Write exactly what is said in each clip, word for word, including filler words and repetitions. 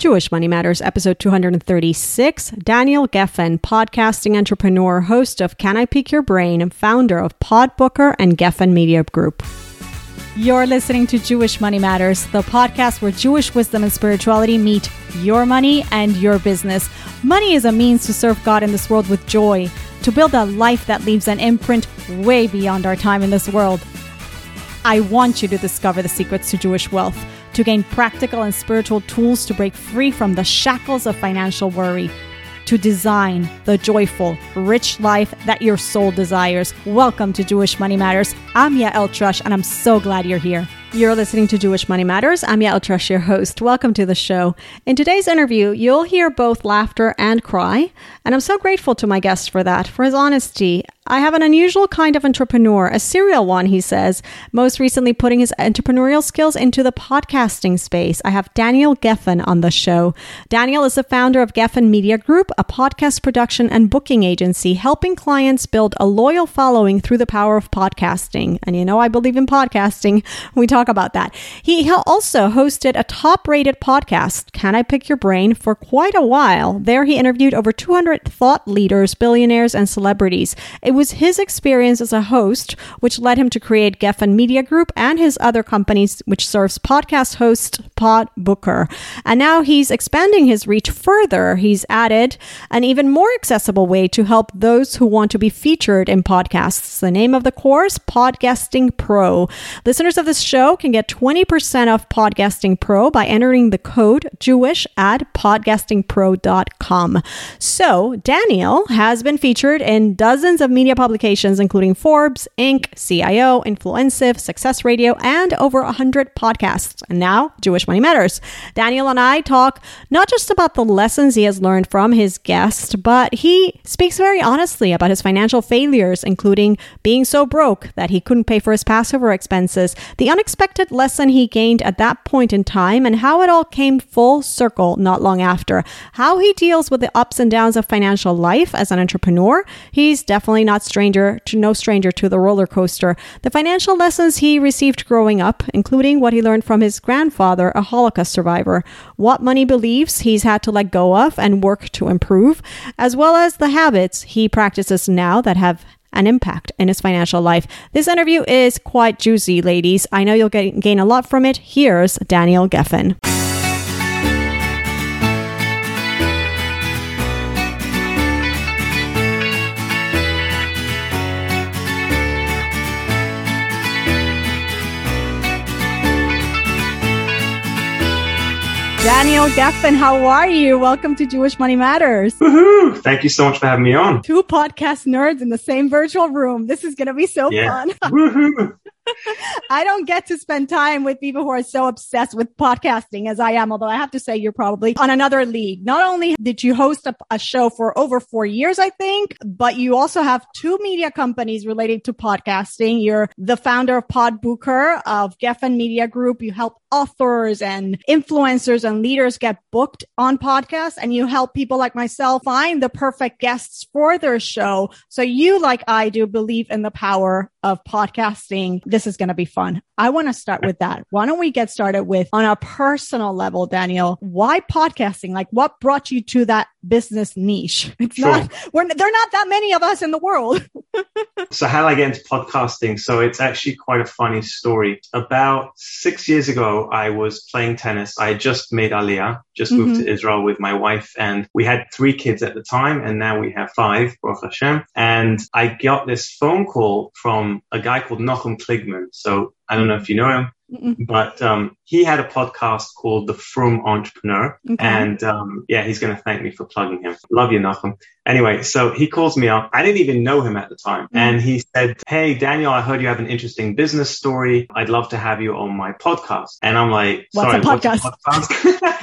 Jewish Money Matters, episode two hundred thirty-six. Daniel Geffen, podcasting entrepreneur, host of Can I Pick Your Brain, and founder of PodBooker and Geffen Media Group. You're listening to Jewish Money Matters, the podcast where Jewish wisdom and spirituality meet your money and your business. Money is a means to serve God in this world with joy, to build a life that leaves an imprint way beyond our time in this world. I want you to discover the secrets to Jewish wealth, to gain practical and spiritual tools to break free from the shackles of financial worry, to design the joyful, rich life that your soul desires. Welcome to Jewish Money Matters. I'm Yael Trush, and I'm so glad you're here. You're listening to Jewish Money Matters. I'm Yael Trush, your host. Welcome to the show. In today's interview, you'll hear both laughter and cry, and I'm so grateful to my guest for that, for his honesty. I have an unusual kind of entrepreneur, a serial one, he says, most recently putting his entrepreneurial skills into the podcasting space. I have Daniel Geffen on the show. Daniel is the founder of Geffen Media Group, a podcast production and booking agency, helping clients build a loyal following through the power of podcasting. And you know, I believe in podcasting. We talk about that. He also hosted a top-rated podcast, Can I Pick Your Brain, for quite a while. There, he interviewed over two hundred thought leaders, billionaires, and celebrities. It was his experience as a host which led him to create Geffen Media Group and his other companies, which serves podcast host PodBooker. And now he's expanding his reach further. He's added an even more accessible way to help those who want to be featured in podcasts. The name of the course, Podcasting Pro. Listeners of this show can get twenty percent off Podcasting Pro by entering the code Jewish at podcasting pro dot com. So Daniel has been featured in dozens of media publications, including Forbes, Incorporated, C I O, Influensive, Success Radio, and over one hundred podcasts. And now, Jewish Money Matters. Daniel and I talk not just about the lessons he has learned from his guest, but he speaks very honestly about his financial failures, including being so broke that he couldn't pay for his Passover expenses, the unexpected lesson he gained at that point in time, and how it all came full circle not long after, how he deals with the ups and downs of financial life as an entrepreneur. He's definitely not stranger to no stranger to the roller coaster, the financial lessons he received growing up, including what he learned from his grandfather, a Holocaust survivor, what money beliefs he's had to let go of and work to improve, as well as the habits he practices now that have an impact in his financial life. This interview is quite juicy, ladies. I know you'll get, gain a lot from it. Here's Daniel Geffen. Daniel Geffen, how are you? Welcome to Jewish Money Matters. Woohoo! Thank you so much for having me on. Two podcast nerds in the same virtual room. This is going to be so yeah. fun. Woohoo! I don't get to spend time with people who are so obsessed with podcasting as I am, although I have to say you're probably on another league. Not only did you host a, a show for over four years, I think, but you also have two media companies related to podcasting. You're the founder of PodBooker, of Geffen Media Group. You help authors and influencers and leaders get booked on podcasts, and you help people like myself find the perfect guests for their show. So you, like I do, believe in the power of podcasting. This is going to be fun. I want to start with that. Why don't we get started with, on a personal level, Daniel, why podcasting? Like, what brought you to that business niche? It's sure. not, we're, there are not that many of us in the world. So how did I get into podcasting? So it's actually quite a funny story. About six years ago, I was playing tennis. I just made Aliyah, just moved mm-hmm. to Israel with my wife. And we had three kids at the time. And now we have five, Baruch Hashem. And I got this phone call from a guy called Nochum Kligman. So I don't know if you know him, Mm-mm. but um, he had a podcast called The Frum Entrepreneur. Okay. And um, yeah, he's going to thank me for plugging him. Love you, Notham. Anyway, so he calls me up. I didn't even know him at the time. Mm-hmm. And he said, hey, Daniel, I heard you have an interesting business story. I'd love to have you on my podcast. And I'm like, sorry, what's a podcast? What's a podcast?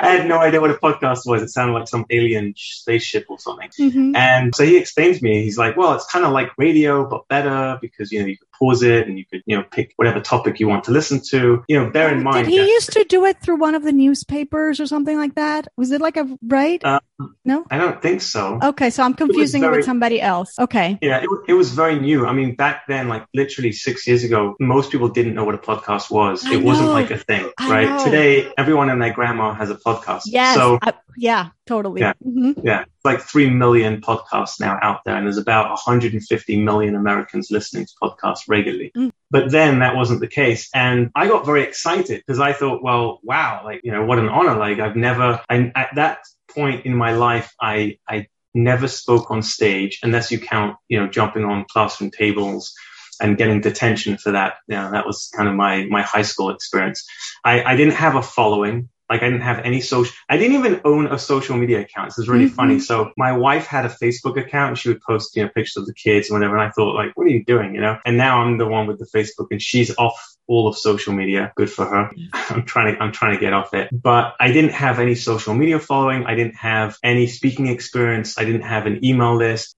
I had no idea what a podcast was. It sounded like some alien spaceship or something. Mm-hmm. And so he explained to me, he's like, well, it's kind of like radio, but better because, you know, you could pause it and you could, you know, pick whatever topic you want to listen to. You know, bear in mind. Did he that- used to do it through one of the newspapers or something like that? Was it like a, right? Uh, No, I don't think so. Okay. So I'm confusing it, very, it with somebody else. Okay. Yeah. It, it was very new. I mean, back then, like literally six years ago, most people didn't know what a podcast was. I it know. wasn't like a thing, I right? Know. Today, everyone and their grandma has a podcast. Yes. So, I, yeah, totally. Yeah. Mm-hmm. Yeah. Like three million podcasts now out there. And there's about one hundred fifty million Americans listening to podcasts regularly. Mm. But then that wasn't the case. And I got very excited because I thought, well, wow, like, you know, what an honor. Like I've never, and at that point in my life, I, I never spoke on stage unless you count, you know, jumping on classroom tables and getting detention for that. You know, that was kind of my, my high school experience. I, I didn't have a following. Like I didn't have any social, I didn't even own a social media account. This is really mm-hmm. funny. So my wife had a Facebook account and she would post, you know, pictures of the kids and whatever. And I thought like, what are you doing? You know, and now I'm the one with the Facebook and she's off all of social media. Good for her. I'm trying to, I'm trying to get off it, but I didn't have any social media following. I didn't have any speaking experience. I didn't have an email list.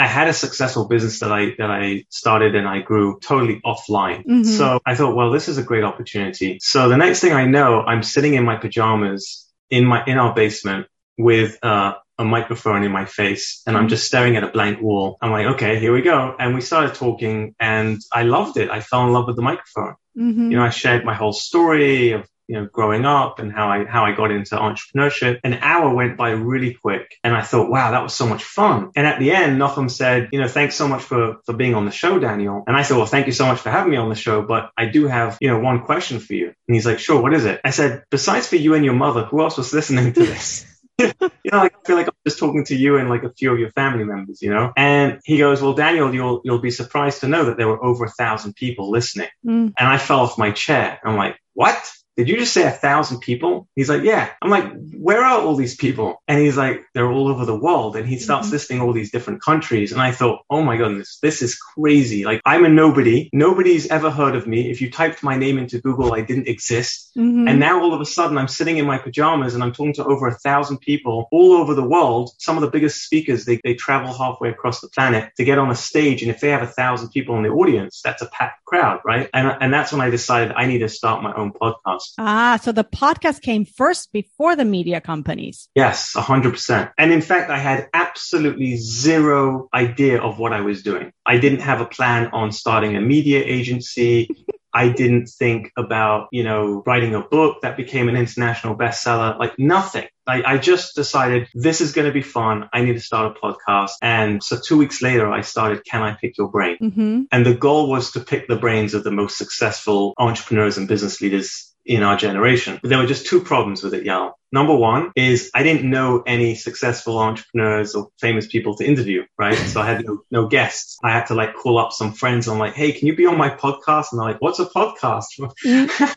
I had a successful business that I that I started and I grew totally offline. Mm-hmm. So I thought, well, this is a great opportunity. So the next thing I know, I'm sitting in my pajamas in my in our basement with uh, a microphone in my face, and mm-hmm. I'm just staring at a blank wall. I'm like, okay, here we go. And we started talking, and I loved it. I fell in love with the microphone. Mm-hmm. You know, I shared my whole story of, you know, growing up and how I, how I got into entrepreneurship. An hour went by really quick. And I thought, wow, that was so much fun. And at the end, Nochum said, you know, thanks so much for, for being on the show, Daniel. And I said, well, thank you so much for having me on the show, but I do have, you know, one question for you. And he's like, sure, what is it? I said, besides for you and your mother, who else was listening to this? You know, like, I feel like I'm just talking to you and like a few of your family members, you know? And he goes, well, Daniel, you'll, you'll be surprised to know that there were over a thousand people listening. Mm. And I fell off my chair. I'm like, what? Did you just say a thousand people? He's like, yeah. I'm like, where are all these people? And he's like, they're all over the world. And he starts mm-hmm. listing all these different countries. And I thought, oh my goodness, this is crazy. Like I'm a nobody. Nobody's ever heard of me. If you typed my name into Google, I didn't exist. Mm-hmm. And now all of a sudden I'm sitting in my pajamas and I'm talking to over a thousand people all over the world. Some of the biggest speakers, they, they travel halfway across the planet to get on a stage. And if they have a thousand people in the audience, that's a packed crowd, right? And, and that's when I decided I need to start my own podcast. Ah, so the podcast came first before the media companies. Yes, one hundred percent. And in fact, I had absolutely zero idea of what I was doing. I didn't have a plan on starting a media agency. I didn't think about, you know, writing a book that became an international bestseller, like nothing. I, I just decided this is going to be fun. I need to start a podcast. And so two weeks later, I started Can I Pick Your Brain? Mm-hmm. And the goal was to pick the brains of the most successful entrepreneurs and business leaders in our generation. But there were just two problems with it, Yael. Number one is I didn't know any successful entrepreneurs or famous people to interview, right? So I had no, no guests. I had to like call up some friends. I'm like, hey, can you be on my podcast? And they're like, what's a podcast?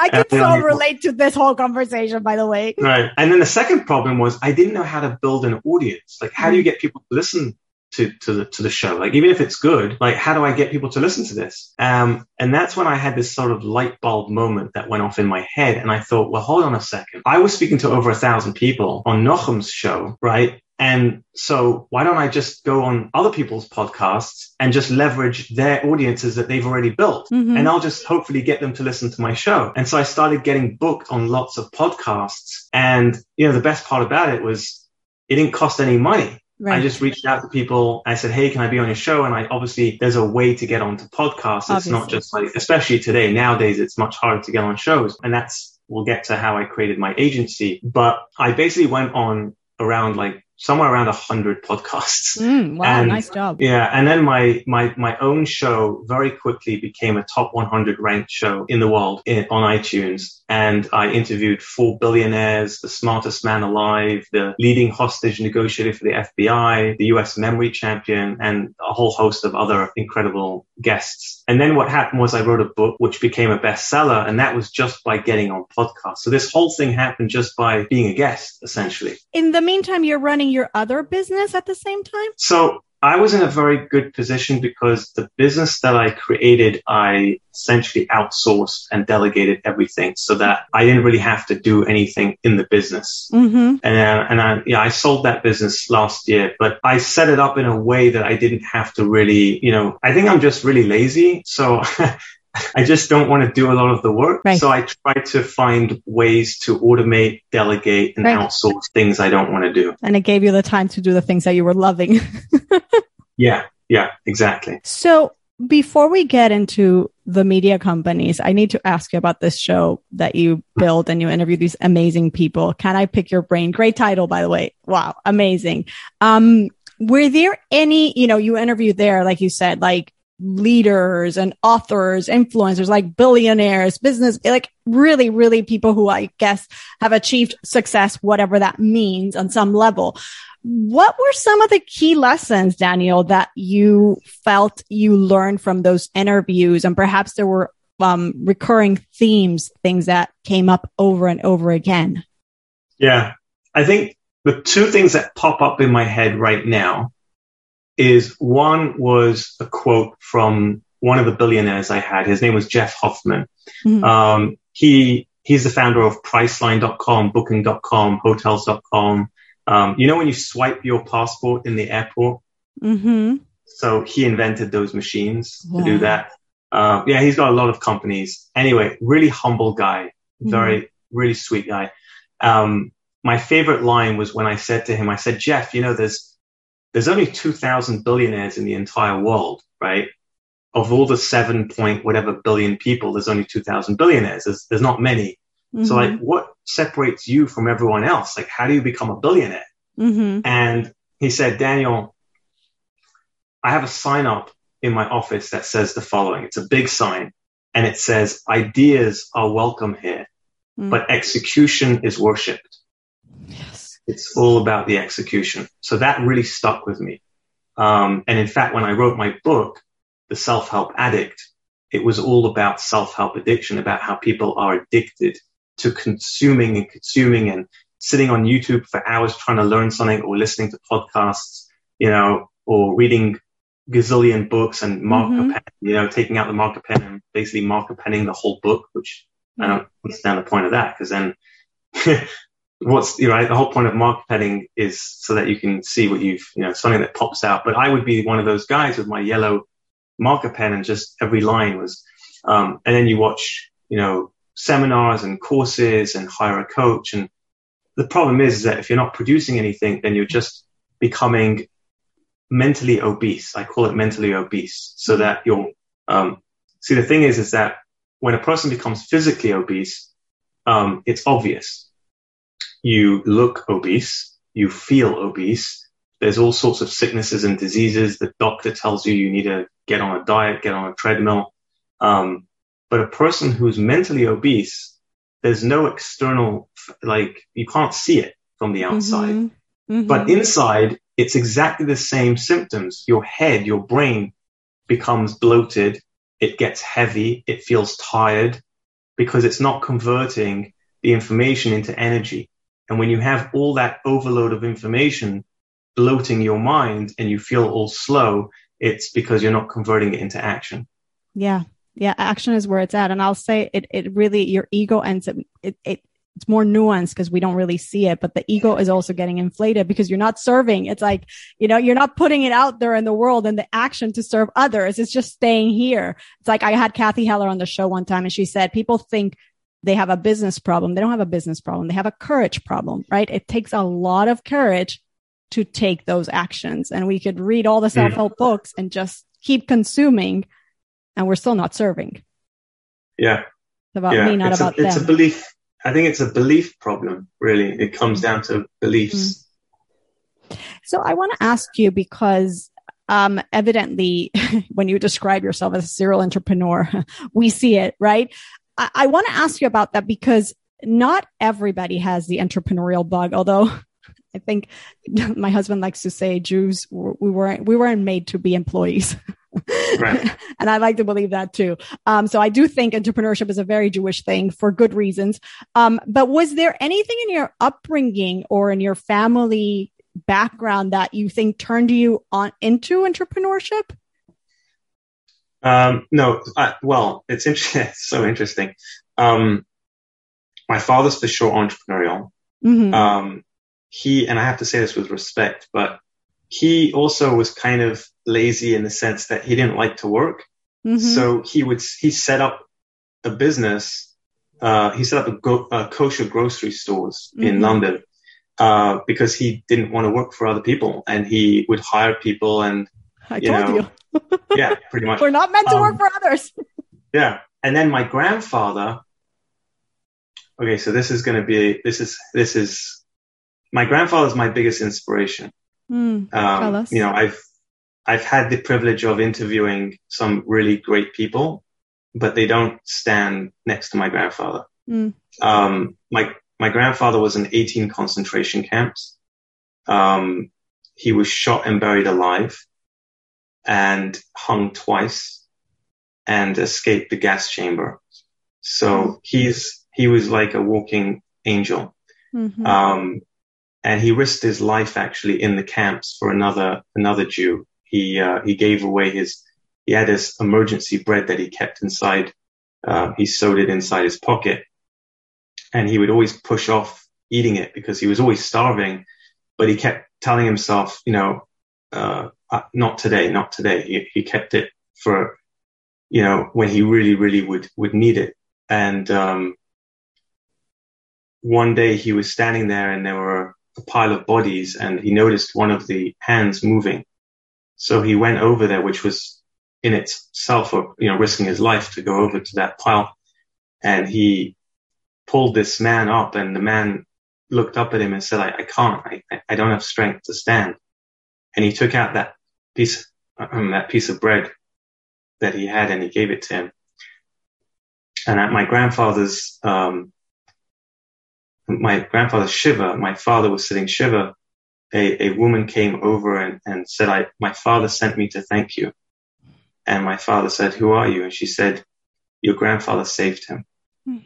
I can so relate to this whole conversation, by the way. Right. And then the second problem was I didn't know how to build an audience. Like, how do you get people to listen to, to the, to the show? Like, even if it's good, like, how do I get people to listen to this? Um, and that's when I had this sort of light bulb moment that went off in my head. And I thought, well, hold on a second. I was speaking to over a thousand people on Nochum's show, right? And so why don't I just go on other people's podcasts and just leverage their audiences that they've already built? Mm-hmm. And I'll just hopefully get them to listen to my show. And so I started getting booked on lots of podcasts. And, you know, the best part about it was it didn't cost any money. Right. I just reached out to people. I said, hey, can I be on your show? And I obviously there's a way to get onto podcasts. Obviously. It's not just like, especially today, nowadays, it's much harder to get on shows. And that's, we'll get to how I created my agency. But I basically went on around like, somewhere around a hundred podcasts. Mm, wow, and, nice job. Yeah. And then my, my, my own show very quickly became a top one hundred ranked show in the world in, on iTunes. And I interviewed four billionaires, the smartest man alive, the leading hostage negotiator for the F B I, the U S memory champion, and a whole host of other incredible guests. And then what happened was I wrote a book, which became a bestseller. And that was just by getting on podcasts. So this whole thing happened just by being a guest, essentially. In the meantime, you're running your other business at the same time? So I was in a very good position because the business that I created, I essentially outsourced and delegated everything so that I didn't really have to do anything in the business. Mm-hmm. And, and I, yeah, I sold that business last year, but I set it up in a way that I didn't have to really, you know, I think I'm just really lazy. So I just don't want to do a lot of the work. Right. So I try to find ways to automate, delegate, and right. outsource things I don't want to do. And it gave you the time to do the things that you were loving. Yeah, yeah, exactly. So before we get into the media companies, I need to ask you about this show that you build and you interview these amazing people. Can I Pick Your Brain? Great title, by the way. Wow, amazing. Um, were there any, you know, you interviewed there, like you said, like leaders and authors, influencers, like billionaires, business, like really, really people who I guess have achieved success, whatever that means on some level. What were some of the key lessons, Daniel, that you felt you learned from those interviews? And perhaps there were um, recurring themes, things that came up over and over again. Yeah, I think the two things that pop up in my head right now is one was a quote from one of the billionaires I had. His name was Jeff Hoffman. Mm-hmm. Um, he he's the founder of Priceline dot com, Booking dot com, Hotels dot com. Um, you know, when you swipe your passport in the airport? Mm-hmm. So he invented those machines yeah. to do that. Uh, yeah, he's got a lot of companies. Anyway, really humble guy, very, mm-hmm. really sweet guy. Um, my favorite line was when I said to him, I said, Jeff, you know, there's, there's only two thousand billionaires in the entire world, right? Of all the seven point whatever billion people, there's only two thousand billionaires. There's, there's not many. Mm-hmm. So like, what separates you from everyone else? Like, how do you become a billionaire? Mm-hmm. And he said, Daniel, I have a sign up in my office that says the following. It's a big sign. And it says, ideas are welcome here, mm-hmm. but execution is worshipped. Yes. It's all about the execution. So that really stuck with me. Um, and in fact, when I wrote my book, The Self-Help Addict, it was all about self-help addiction, about how people are addicted to consuming and consuming and sitting on YouTube for hours trying to learn something or listening to podcasts, you know, or reading gazillion books and marker mm-hmm. pen, you know, taking out the marker pen and basically marker penning the whole book, which mm-hmm. I don't understand the point of that, because then what's, you know, the whole point of marker penning is so that you can see what you've, you know, something that pops out. But I would be one of those guys with my yellow marker pen and just every line was, um, and then you watch, you know, seminars and courses and hire a coach. And the problem is that if you're not producing anything, then you're just becoming mentally obese. I call it mentally obese. So that you're, um, see, the thing is, is that when a person becomes physically obese, um, it's obvious. You look obese, you feel obese. There's all sorts of sicknesses and diseases. The doctor tells you you need to get on a diet, get on a treadmill. Um, But a person who's mentally obese, there's no external, like, you can't see it from the outside. Mm-hmm. Mm-hmm. But inside, it's exactly the same symptoms. Your head, your brain becomes bloated. It gets heavy. It feels tired because it's not converting the information into energy. And when you have all that overload of information bloating your mind and you feel all slow, it's because you're not converting it into action. Yeah. Yeah, action is where it's at. And I'll say it, it really, your ego ends up, it, it, it's more nuanced because we don't really see it, but the ego is also getting inflated because you're not serving. It's like, you know, you're not putting it out there in the world, and the action to serve others is just staying here. It's like, I had Kathy Heller on the show one time and she said, people think they have a business problem. They don't have a business problem. They have a courage problem, right? It takes a lot of courage to take those actions. And we could read all the self-help mm. books and just keep consuming, and we're still not serving. Yeah. It's about yeah. me, not it's about a, them. It's a belief. I think it's a belief problem, really. It comes down to beliefs. Mm. So I want to ask you, because um, evidently when you describe yourself as a serial entrepreneur, we see it, right? I, I want to ask you about that, because not everybody has the entrepreneurial bug, although I think my husband likes to say Jews, we weren't, we weren't made to be employees. Right. And I like to believe that too. Um, so I do think entrepreneurship is a very Jewish thing for good reasons. Um, but was there anything in your upbringing or in your family background that you think turned you on into entrepreneurship? Um, no. I, well, it's interesting. It's so interesting. Um, my father's for sure entrepreneurial. Mm-hmm. Um, he, and I have to say this with respect, but he also was kind of lazy in the sense that he didn't like to work. Mm-hmm. So he would, he set up a business. Uh, he set up a, go, a kosher grocery stores mm-hmm. in London, uh, because he didn't want to work for other people, and he would hire people. And I you told know, you, yeah, pretty much. We're not meant to um, work for others. Yeah. And then my grandfather. Okay. So this is going to be, this is, this is my grandfather's my biggest inspiration. Mm, um, you know, I've, I've had the privilege of interviewing some really great people, but they don't stand next to my grandfather. Mm. Um, my, my grandfather was in eighteen concentration camps. Um, he was shot and buried alive and hung twice and escaped the gas chamber. So he's, he was like a walking angel. Mm-hmm. Um, and he risked his life actually in the camps for another, another Jew. He, uh, he gave away his, he had his emergency bread that he kept inside. Uh, he sewed it inside his pocket, and he would always push off eating it because he was always starving, but he kept telling himself, you know, uh, uh not today, not today. He, he kept it for, you know, when he really, really would, would need it. And, um, one day he was standing there and there were a pile of bodies, and he noticed one of the hands moving. So he went over there, which was in itself, you know, risking his life to go over to that pile. And he pulled this man up, and the man looked up at him and said, I, I can't, I, I don't have strength to stand. And he took out that piece, um, that piece of bread that he had, and he gave it to him. And at my grandfather's, um, my grandfather's shiva, my father was sitting shiva. A, a woman came over and, and said, I, my father sent me to thank you. And my father said, who are you? And she said, your grandfather saved him. Hmm.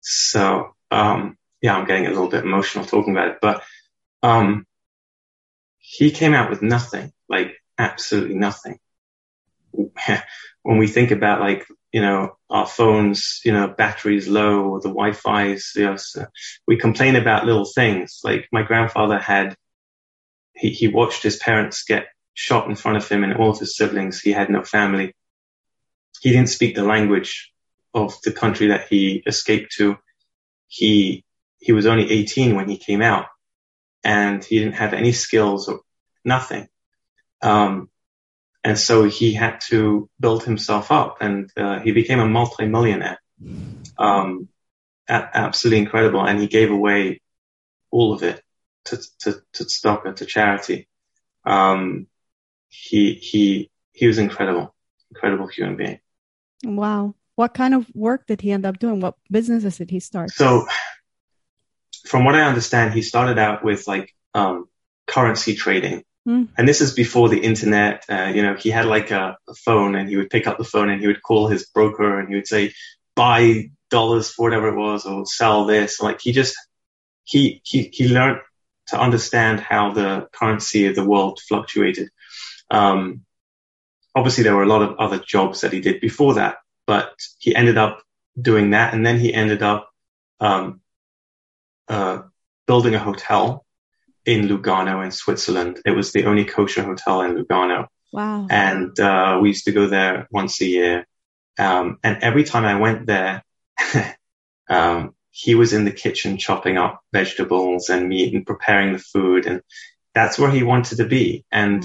So, um, yeah, I'm getting a little bit emotional talking about it, but, um, he came out with nothing, like absolutely nothing. When we think about, like, you know, our phones, you know, batteries low, or the Wi-Fi's, you know, so we complain about little things. Like my grandfather had, he, he watched his parents get shot in front of him and all of his siblings. He had no family. He didn't speak the language of the country that he escaped to. He, he was only eighteen when he came out, and he didn't have any skills or nothing. Um, And so he had to build himself up, and uh, he became a multi-millionaire. Um, a- absolutely incredible. And he gave away all of it to, to, to stock and to charity. Um, he, he, he was incredible, incredible human being. Wow. What kind of work did he end up doing? What businesses did he start? So from what I understand, he started out with like, um, currency trading. And this is before the internet. Uh, you know, he had like a, a phone, and he would pick up the phone and he would call his broker, and he would say, buy dollars for whatever it was, or sell this. Like he just, he, he, he learned to understand how the currency of the world fluctuated. Um, obviously there were a lot of other jobs that he did before that, but he ended up doing that. And then he ended up, um, uh, building a hotel in Lugano in Switzerland. It was the only kosher hotel in Lugano. Wow. And uh, we used to go there once a year. Um, and every time I went there, um, he was in the kitchen chopping up vegetables and meat and preparing the food. And that's where he wanted to be. And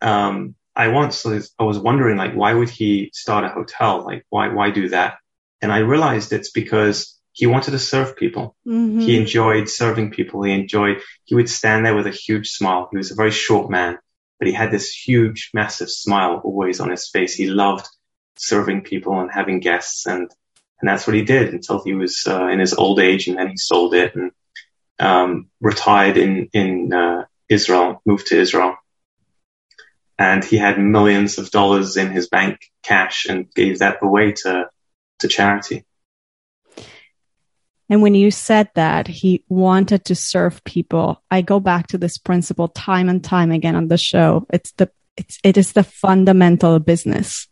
um, I once was, I was wondering, like, why would he start a hotel? Like, why, why do that? And I realized it's because he wanted to serve people. Mm-hmm. He enjoyed serving people. He enjoyed, he would stand there with a huge smile. He was a very short man, but he had this huge, massive smile always on his face. He loved serving people and having guests. And, and that's what he did until he was uh, in his old age. And then he sold it and um, retired in, in uh, Israel, moved to Israel. And he had millions of dollars in his bank cash and gave that away to, to charity. And when you said that he wanted to serve people, I go back to this principle time and time again on the show. It's the, it's, it is the fundamental of business.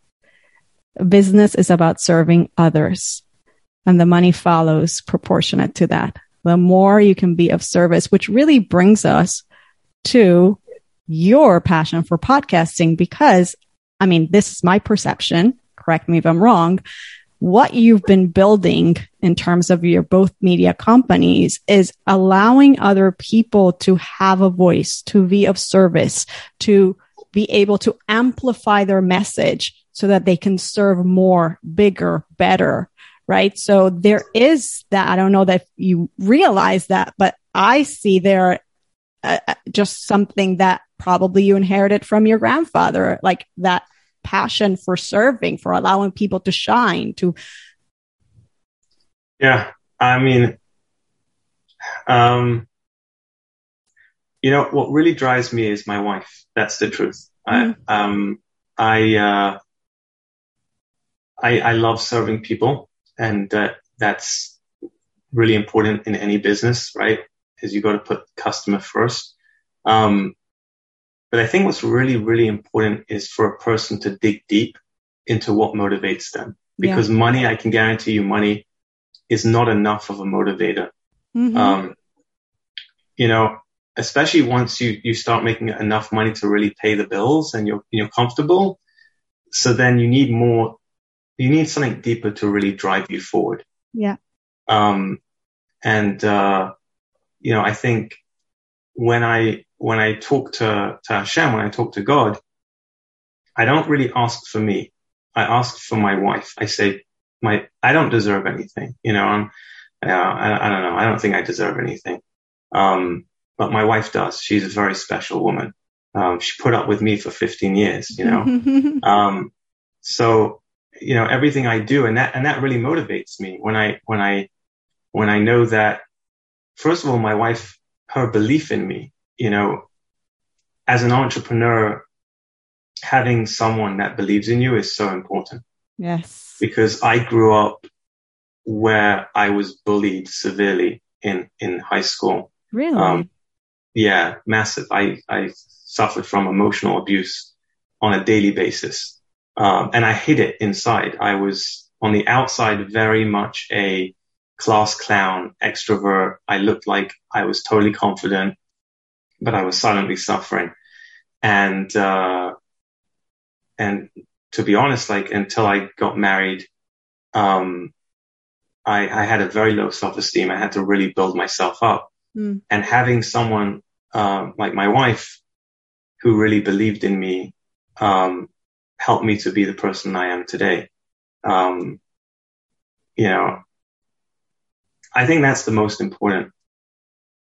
Business is about serving others, and the money follows proportionate to that. The more you can be of service, which really brings us to your passion for podcasting, because I mean, this is my perception, correct me if I'm wrong, what you've been building in terms of your both media companies is allowing other people to have a voice, to be of service, to be able to amplify their message so that they can serve more, bigger, better, right? So there is that. I don't know that you realize that, but I see there uh, just something that probably you inherited from your grandfather, like that passion for serving, for allowing people to shine, to. Yeah. I mean, um, you know, what really drives me is my wife. That's the truth. Mm-hmm. I, um, I, uh, I, I love serving people, and uh, that's really important in any business, right? Because you got to put customer first. Um, But I think what's really, really important is for a person to dig deep into what motivates them. Because yeah. money, I can guarantee you, money is not enough of a motivator. Mm-hmm. Um, you know, especially once you, you start making enough money to really pay the bills and you're, you're comfortable. So then you need more, you need something deeper to really drive you forward. Yeah. Um, and, uh, you know, I think when I, When I talk to, to Hashem, when I talk to God, I don't really ask for me. I ask for my wife. I say, my, I don't deserve anything. You know, I'm, uh, I, I don't know. I don't think I deserve anything. Um, but my wife does. She's a very special woman. Um, she put up with me for fifteen years, you know? um, so, you know, everything I do, and that, and that really motivates me when I, when I, when I know that, first of all, my wife, her belief in me. You know, as an entrepreneur, having someone that believes in you is so important. Yes. Because I grew up where I was bullied severely in, in high school. Really? Um, yeah, massive. I, I suffered from emotional abuse on a daily basis. Um, and I hid it inside. I was on the outside very much a class clown, extrovert. I looked like I was totally confident, but I was silently suffering. And, uh, and to be honest, like until I got married, um, I, I had a very low self-esteem. I had to really build myself up. Mm. And having someone, um, like my wife who really believed in me, um, helped me to be the person I am today. Um, you know, I think that's the most important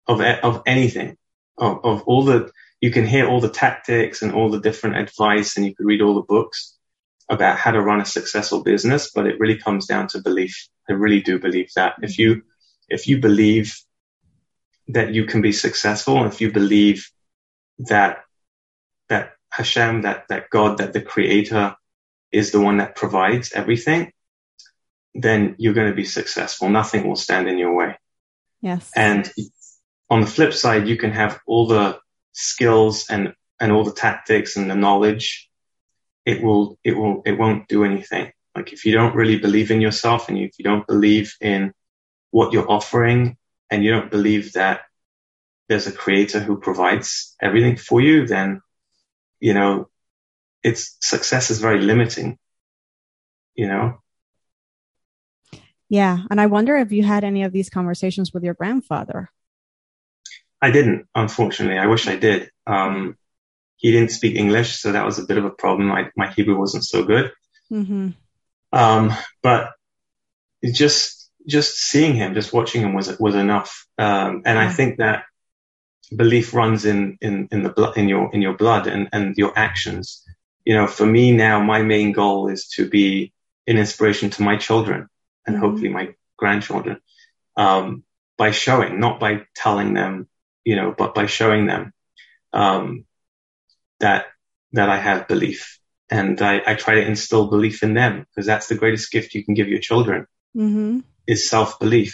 of, of anything. Of, of all the, you can hear all the tactics and all the different advice, and you can read all the books about how to run a successful business, but it really comes down to belief. I really do believe that if you, if you believe that you can be successful, and if you believe that, that Hashem, that, that God, that the Creator is the one that provides everything, then you're going to be successful. Nothing will stand in your way. Yes. And on the flip side, you can have all the skills and, and all the tactics and the knowledge. It will, it will, it won't do anything. Like if you don't really believe in yourself, and you, if you don't believe in what you're offering, and you don't believe that there's a Creator who provides everything for you, then, you know, it's success is very limiting, you know? Yeah. And I wonder if you had any of these conversations with your grandfather. I didn't, unfortunately. I wish I did. Um, he didn't speak English, so that was a bit of a problem. I, my Hebrew wasn't so good. Mm-hmm. Um, but just, just seeing him, just watching him was, was enough. Um, and yeah. I think that belief runs in, in, in the blood, in your, in your blood and, and your actions. You know, for me now, my main goal is to be an inspiration to my children and mm-hmm. hopefully my grandchildren, um, by showing, not by telling them, you know, but by showing them, um, that, that I have belief, and I, I try to instill belief in them, because that's the greatest gift you can give your children mm-hmm. is self-belief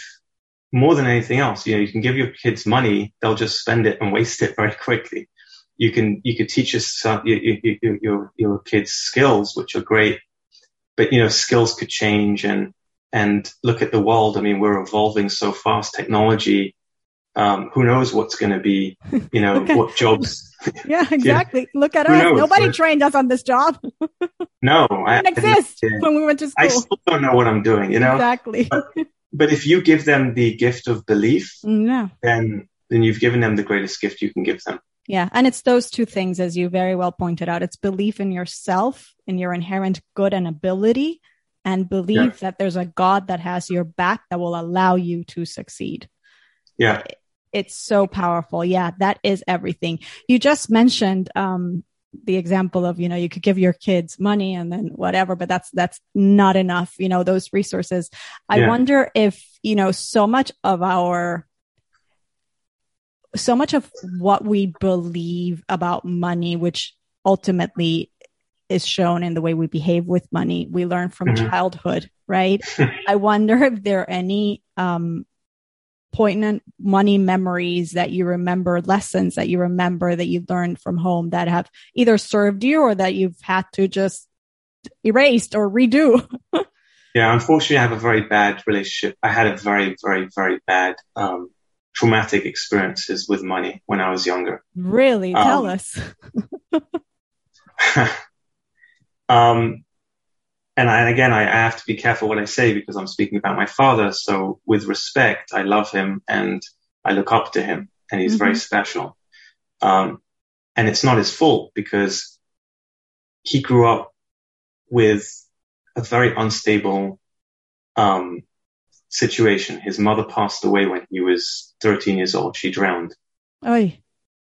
more than anything else. You know, you can give your kids money. They'll just spend it and waste it very quickly. You can, you could teach your, your, your, your, your kids skills, which are great, but you know, skills could change and, and look at the world. I mean, we're evolving so fast. Technology, Um, who knows what's going to be, you know, okay. what jobs. Yeah, exactly. Look at us. Knows? Nobody trained us on this job. No. I didn't exist when we went to school. I still don't know what I'm doing, you know? Exactly. But, but if you give them the gift of belief, yeah. then then you've given them the greatest gift you can give them. Yeah. And it's those two things, as you very well pointed out. It's belief in yourself, in your inherent good and ability, and belief yeah. that there's a God that has your back that will allow you to succeed. Yeah. It's so powerful. Yeah, that is everything. You just mentioned um, the example of, you know, you could give your kids money and then whatever, but that's that's not enough, you know, those resources. I yeah. wonder if, you know, so much of our, so much of what we believe about money, which ultimately is shown in the way we behave with money, we learn from mm-hmm. childhood, right? I wonder if there are any um poignant money memories that you remember, lessons that you remember that you learned from home that have either served you or that you've had to just erase or redo. Yeah, unfortunately, I have a very bad relationship. I had a very, very, very bad um, traumatic experiences with money when I was younger. Really? Um, Tell us. um, And, I, and again, I, I have to be careful what I say because I'm speaking about my father. So with respect, I love him and I look up to him and he's mm-hmm. very special. Um, and it's not his fault because he grew up with a very unstable um, situation. His mother passed away when he was thirteen years old. She drowned. Oy.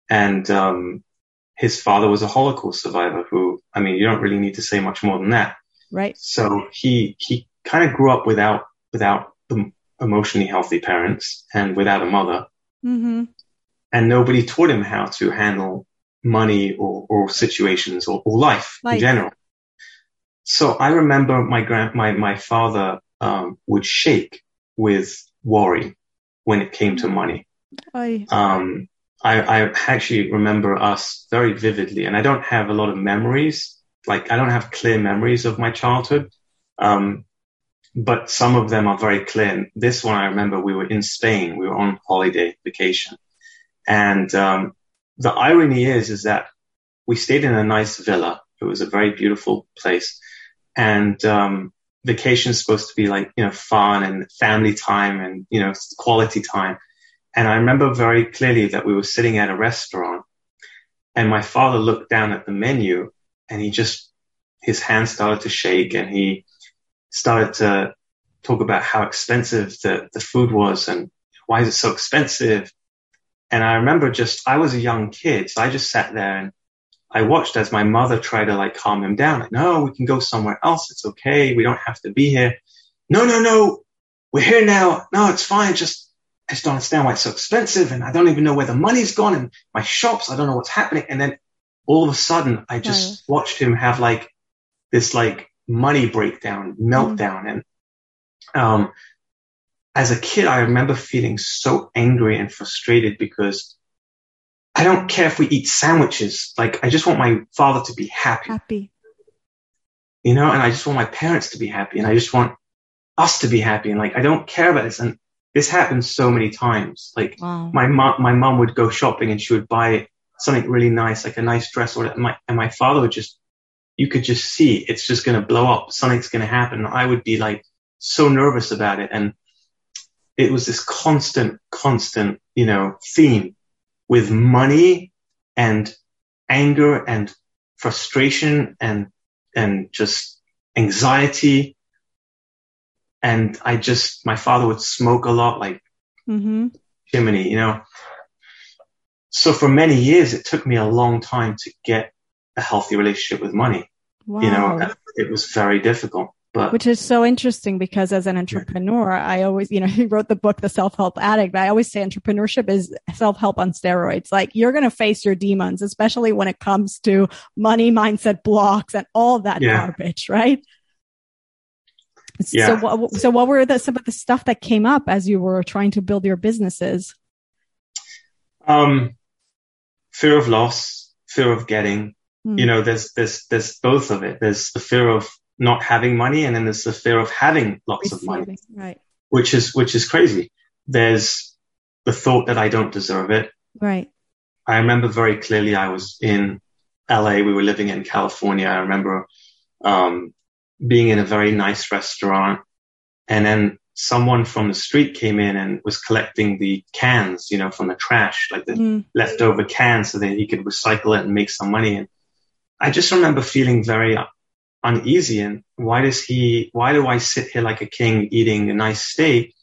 And um, his father was a Holocaust survivor who, I mean, you don't really need to say much more than that. Right. So he, he kind of grew up without, without emotionally healthy parents and without a mother. Mm-hmm. And nobody taught him how to handle money or, or situations or, or life, life in general. So I remember my grand, my, my father, um, would shake with worry when it came to money. I, um, I, I actually remember us very vividly, and I don't have a lot of memories. Like, I don't have clear memories of my childhood, um, but some of them are very clear. This one, I remember we were in Spain. We were on holiday vacation. And um, the irony is, is that we stayed in a nice villa. It was a very beautiful place. And um, vacation is supposed to be like, you know, fun and family time and, you know, quality time. And I remember very clearly that we were sitting at a restaurant and my father looked down at the menu. And he just, his hands started to shake and he started to talk about how expensive the, the food was and why is it so expensive? And I remember just, I was a young kid. So I just sat there and I watched as my mother tried to like calm him down. Like, no, we can go somewhere else. It's okay. We don't have to be here. No, no, no. We're here now. No, it's fine. Just, I just don't understand why it's so expensive. And I don't even know where the money's gone and my shops. I don't know what's happening. And then all of a sudden, I just oh. watched him have like this like money breakdown, meltdown. Mm. And um, as a kid, I remember feeling so angry and frustrated because I don't care if we eat sandwiches. Like, I just want my father to be happy. Happy. You know, and I just want my parents to be happy. And I just want us to be happy. And like, I don't care about this. And this happened so many times. Like wow. my mom, my mom would go shopping and she would buy something really nice, like a nice dress or my, and my father would just, you could just see it's just going to blow up. Something's going to happen. I would be like so nervous about it. And it was this constant, constant, you know, theme with money and anger and frustration and, and just anxiety. And I just, my father would smoke a lot, like mm-hmm. chimney, you know? So for many years, it took me a long time to get a healthy relationship with money. Wow. You know, it was very difficult. But which is so interesting because as an entrepreneur, yeah. I always, you know, he wrote the book, The Self-Help Addict. I always say entrepreneurship is self-help on steroids. Like you're going to face your demons, especially when it comes to money, mindset blocks and all that yeah. garbage, right? Yeah. So, what, so what were the, some of the stuff that came up as you were trying to build your businesses? Um, Fear of loss, fear of getting, mm. you know, there's, there's, there's both of it. There's the fear of not having money. And then there's the fear of having lots Receiving, of money, right. which is, which is crazy. There's the thought that I don't deserve it. Right. I remember very clearly I was in L A. We were living in California. I remember um, being in a very nice restaurant. And then someone from the street came in and was collecting the cans, you know, from the trash, like the mm. leftover cans so that he could recycle it and make some money. And I just remember feeling very uneasy. And why does he, why do I sit here like a king eating a nice steak?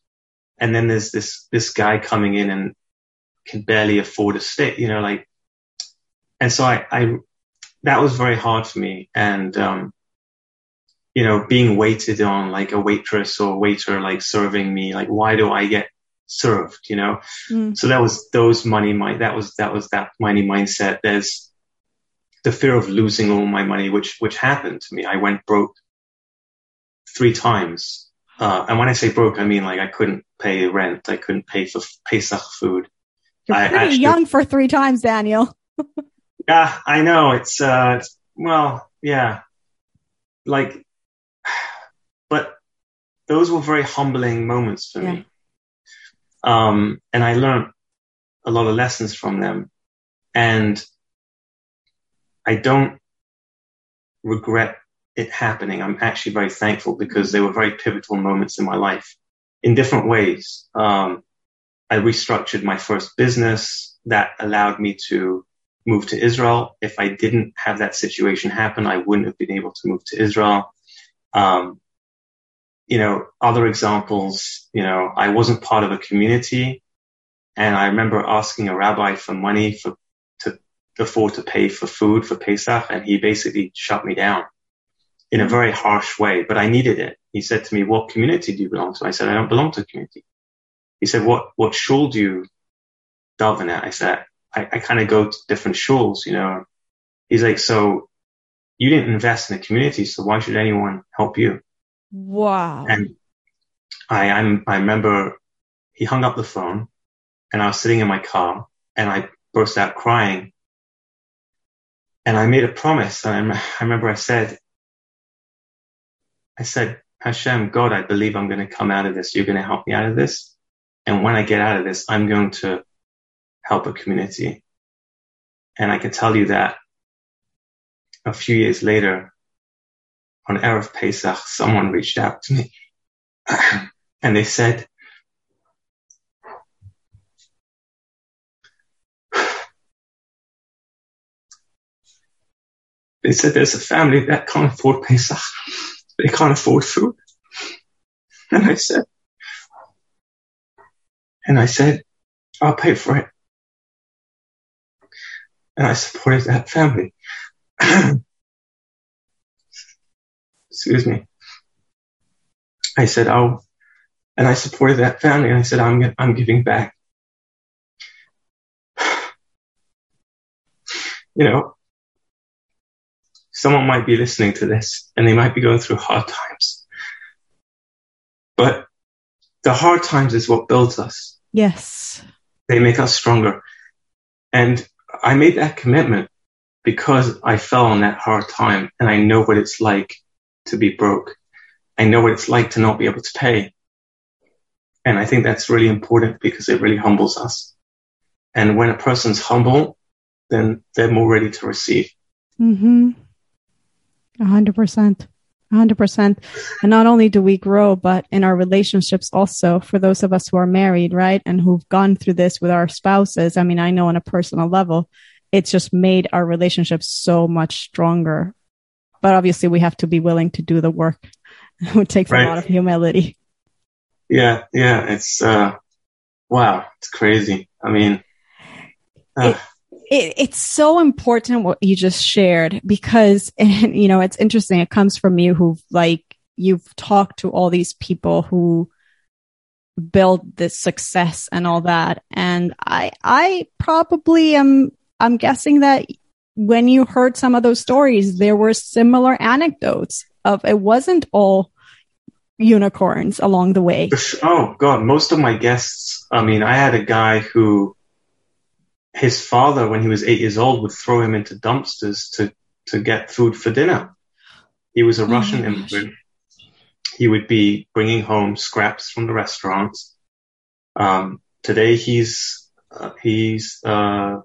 And then there's this, this guy coming in and can barely afford a steak, you know, like, and so I, I, that was very hard for me. And, um, you know, being waited on, like a waitress or a waiter, like serving me, like, why do I get served? You know? Mm. So that was those money, my, that was, that was that money mindset. There's the fear of losing all my money, which, which happened to me. I went broke three times. Uh, and when I say broke, I mean, like, I couldn't pay rent. I couldn't pay for Pesach food. You're pretty I actually, young for three times, Daniel. Yeah, I know. It's, uh, it's, well, yeah. Like, but those were very humbling moments for yeah. me. Um, and I learned a lot of lessons from them. And I don't regret it happening. I'm actually very thankful because they were very pivotal moments in my life in different ways. Um, I restructured my first business that allowed me to move to Israel. If I didn't have that situation happen, I wouldn't have been able to move to Israel. Um, you know, other examples, you know, I wasn't part of a community, and I remember asking a rabbi for money for, to afford to pay for food for Pesach, and he basically shut me down in a very harsh way, but I needed it. He said to me, what community do you belong to? I said, I don't belong to a community. He said, what, what shul do you daven at? I said, I, I kind of go to different shuls, you know. He's like, so you didn't invest in a community, so why should anyone help you? Wow. And I, I'm, I remember he hung up the phone, and I was sitting in my car, and I burst out crying. And I made a promise. And I, I remember I said, I said, Hashem, God, I believe I'm going to come out of this. You're going to help me out of this. And when I get out of this, I'm going to help a community. And I can tell you that a few years later, on Erev Pesach, someone reached out to me and they said, they said, there's a family that can't afford Pesach. They can't afford food. And I said, and I said, I'll pay for it. And I supported that family. Excuse me. I said, oh, and I supported that family. And I said, I'm, I'm giving back. You know, someone might be listening to this and they might be going through hard times. But the hard times is what builds us. Yes. They make us stronger. And I made that commitment because I fell on that hard time, and I know what it's like to be broke. I know what it's like to not be able to pay. And I think that's really important because it really humbles us. And when a person's humble, then they're more ready to receive. Mm-hmm. A hundred percent, a hundred percent. And not only do we grow, but in our relationships also, for those of us who are married, right? And who've gone through this with our spouses. I mean, I know on a personal level, it's just made our relationships so much stronger. But obviously we have to be willing to do the work. It takes right. a lot of humility. Yeah. Yeah. It's, uh, wow. It's crazy. I mean, uh, it- It, it's so important what you just shared, because, and, you know, it's interesting. It comes from you who've like, you've talked to all these people who build this success and all that. And I, I probably am, I'm guessing that when you heard some of those stories, there were similar anecdotes of, it wasn't all unicorns along the way. Oh God. Most of my guests, I mean, I had a guy who, his father, when he was eight years old, would throw him into dumpsters to, to get food for dinner. He was a oh Russian immigrant. He would be bringing home scraps from the restaurants, um, today he's uh, he's uh,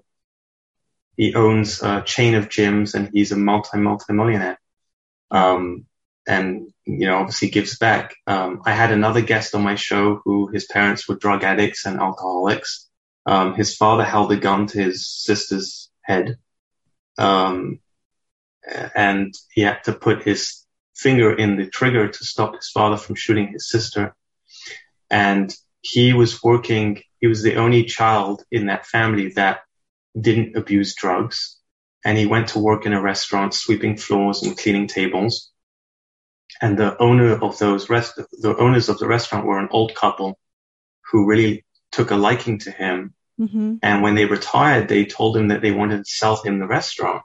he owns a chain of gyms, and he's a multi multi millionaire. Um, and you know, obviously gives back. Um, I had another guest on my show who his parents were drug addicts and alcoholics. Um, his father held a gun to his sister's head, um, and he had to put his finger in the trigger to stop his father from shooting his sister. And he was working, he was the only child in that family that didn't abuse drugs. And he went to work in a restaurant, sweeping floors and cleaning tables. And the owner of those rest, the owners of the restaurant were an old couple who really took a liking to him. Mm-hmm. And when they retired, they told him that they wanted to sell him the restaurant.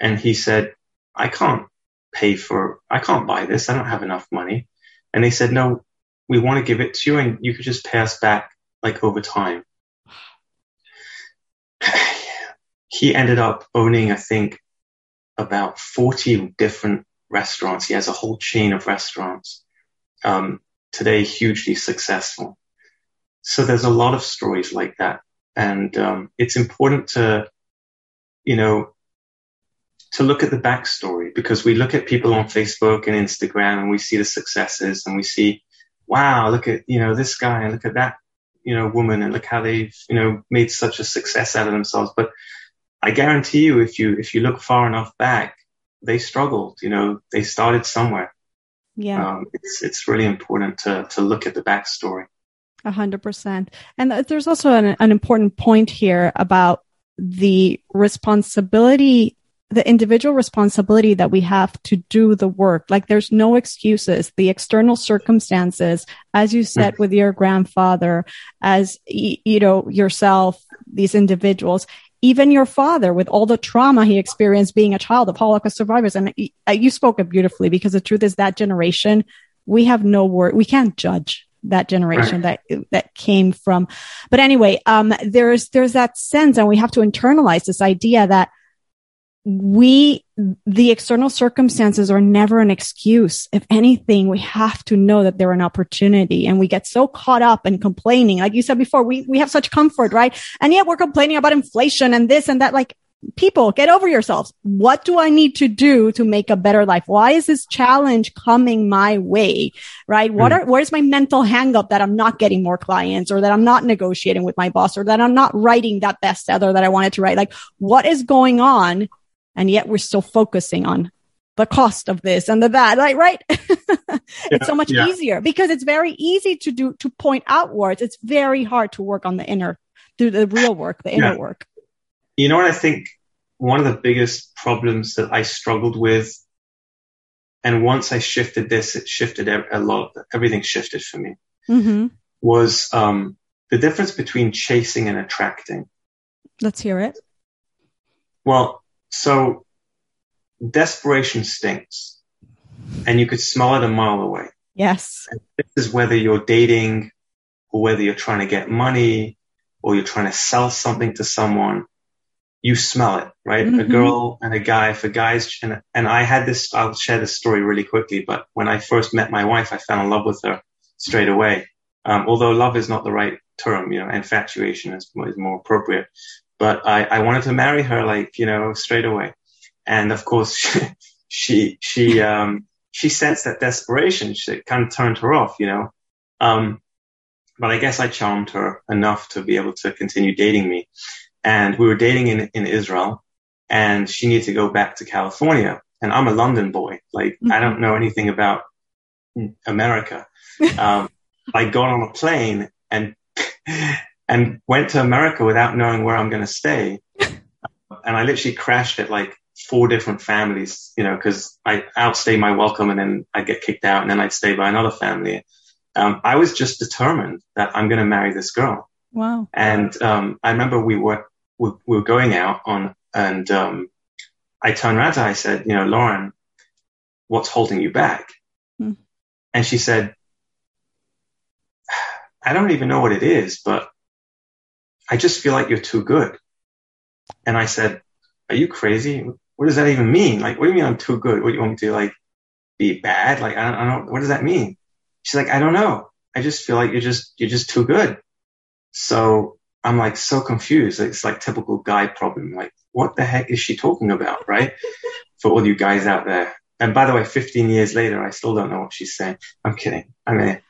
And he said, I can't pay for, I can't buy this. I don't have enough money. And they said, no, we want to give it to you, and you could just pay us back like over time. He ended up owning, I think, about forty different restaurants. He has a whole chain of restaurants, um, today hugely successful. So there's a lot of stories like that. And um, it's important to, you know, to look at the backstory, because we look at people on Facebook and Instagram and we see the successes and we see, wow, look at, you know, this guy and look at that, you know, woman, and look how they've, you know, made such a success out of themselves. But I guarantee you, if you, if you look far enough back, they struggled, you know, they started somewhere. Yeah. Um, it's, it's really important to, to look at the backstory. A hundred percent. And there's also an, an important point here about the responsibility, the individual responsibility that we have to do the work. Like, there's no excuses. The external circumstances, as you said, with your grandfather, as you know, yourself, these individuals, even your father, with all the trauma he experienced being a child of Holocaust survivors. And you spoke it beautifully, because the truth is that generation, we have no word. We can't judge that generation that, that came from. But anyway, um, there's, there's that sense, and we have to internalize this idea that we, the external circumstances are never an excuse. If anything, we have to know that they're an opportunity, and we get so caught up in complaining. Like you said before, we, we have such comfort, right? And yet we're complaining about inflation and this and that. Like, people, get over yourselves. What do I need to do to make a better life? Why is this challenge coming my way? Right? What are, where's my mental hang up that I'm not getting more clients, or that I'm not negotiating with my boss, or that I'm not writing that bestseller that I wanted to write? Like, what is going on? And yet we're still focusing on the cost of this and the that, like, right? It's yeah, so much yeah. easier, because it's very easy to do, to point outwards. It's very hard to work on the inner, do the real work, the yeah. inner work. You know what, I think one of the biggest problems that I struggled with, and once I shifted this, it shifted a lot. Everything shifted for me. Mm-hmm. Was um, the difference between chasing and attracting. Let's hear it. Well, so desperation stinks, and you could smell it a mile away. Yes. And this is whether you're dating, or whether you're trying to get money, or you're trying to sell something to someone. You smell it, right? Mm-hmm. A girl and a guy, for guys. And, and I had this, I'll share this story really quickly, but when I first met my wife, I fell in love with her straight away. Um, although love is not the right term, you know, infatuation is, is more appropriate. But I, I wanted to marry her, like, you know, straight away. And of course, she, she, she, um, she sensed that desperation. She kind of turned her off, you know. Um, but I guess I charmed her enough to be able to continue dating me. And we were dating in, in Israel, and she needed to go back to California. And I'm a London boy. Like, mm-hmm. I don't know anything about America. Um, I got on a plane and, and went to America without knowing where I'm going to stay. And I literally crashed at like four different families, you know, cause I outstay my welcome, and then I get kicked out, and then I'd stay by another family. Um, I was just determined that I'm going to marry this girl. Wow. And, um, I remember we were, we were going out on, and, um, I turned around to her, I said, you know, Lauren, what's holding you back? Hmm. And she said, I don't even know what it is, but I just feel like you're too good. And I said, are you crazy? What does that even mean? Like, what do you mean I'm too good? What do you want me to, like, be bad? Like, I don't, I don't, what does that mean? She's like, I don't know. I just feel like you're just, you're just too good. So I'm like so confused. It's like typical guy problem. Like, what the heck is she talking about, right? For all you guys out there. And by the way, fifteen years later, I still don't know what she's saying. I'm kidding. I mean,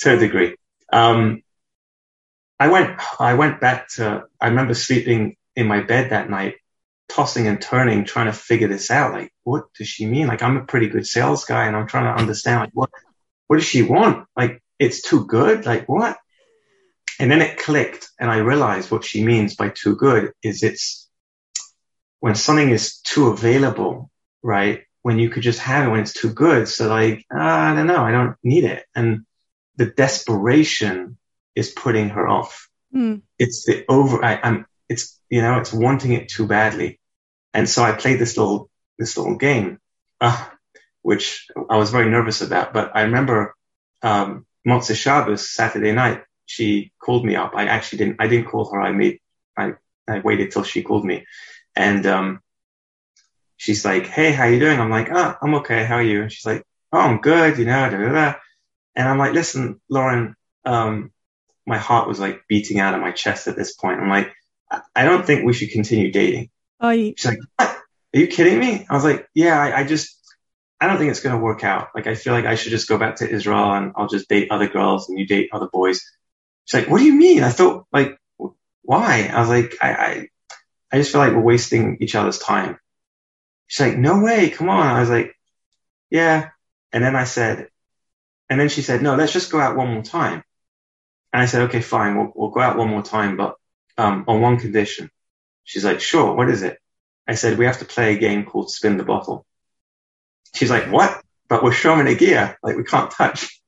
to a degree. Um, I went, I went back to, I remember sleeping in my bed that night, tossing and turning, trying to figure this out. Like, what does she mean? Like, I'm a pretty good sales guy and I'm trying to understand, like, what, what does she want? Like, it's too good. Like, what? And then it clicked, and I realized what she means by too good is it's when something is too available, right? When you could just have it when it's too good. So like, uh, I don't know, I don't need it. And the desperation is putting her off. Mm. It's the over, I, I'm, it's, you know, it's wanting it too badly. And so I played this little, this little game, uh, which I was very nervous about. But I remember, um, Motzei Shabbos, Saturday night, she called me up. I actually didn't, I didn't call her. I made, I, I waited till she called me. And, um, she's like, hey, how you doing? I'm like, oh, I'm okay. How are you? And she's like, oh, I'm good. You know, da, da, da. And I'm like, listen, Lauren, um, my heart was like beating out of my chest at this point. I'm like, I, I don't think we should continue dating. Oh, you- she's like, what? Are you kidding me? I was like, yeah, I, I just, I don't think it's going to work out. Like, I feel like I should just go back to Israel and I'll just date other girls and you date other boys. She's like, what do you mean? I thought, like, why? I was like, I, I, I just feel like we're wasting each other's time. She's like, no way. Come on. I was like, yeah. And then I said, and then she said, no, let's just go out one more time. And I said, okay, fine. We'll, we'll go out one more time, but, um, on one condition. She's like, sure. What is it? I said, we have to play a game called Spin the Bottle. She's like, what? But we're showing a gear. Like, we can't touch.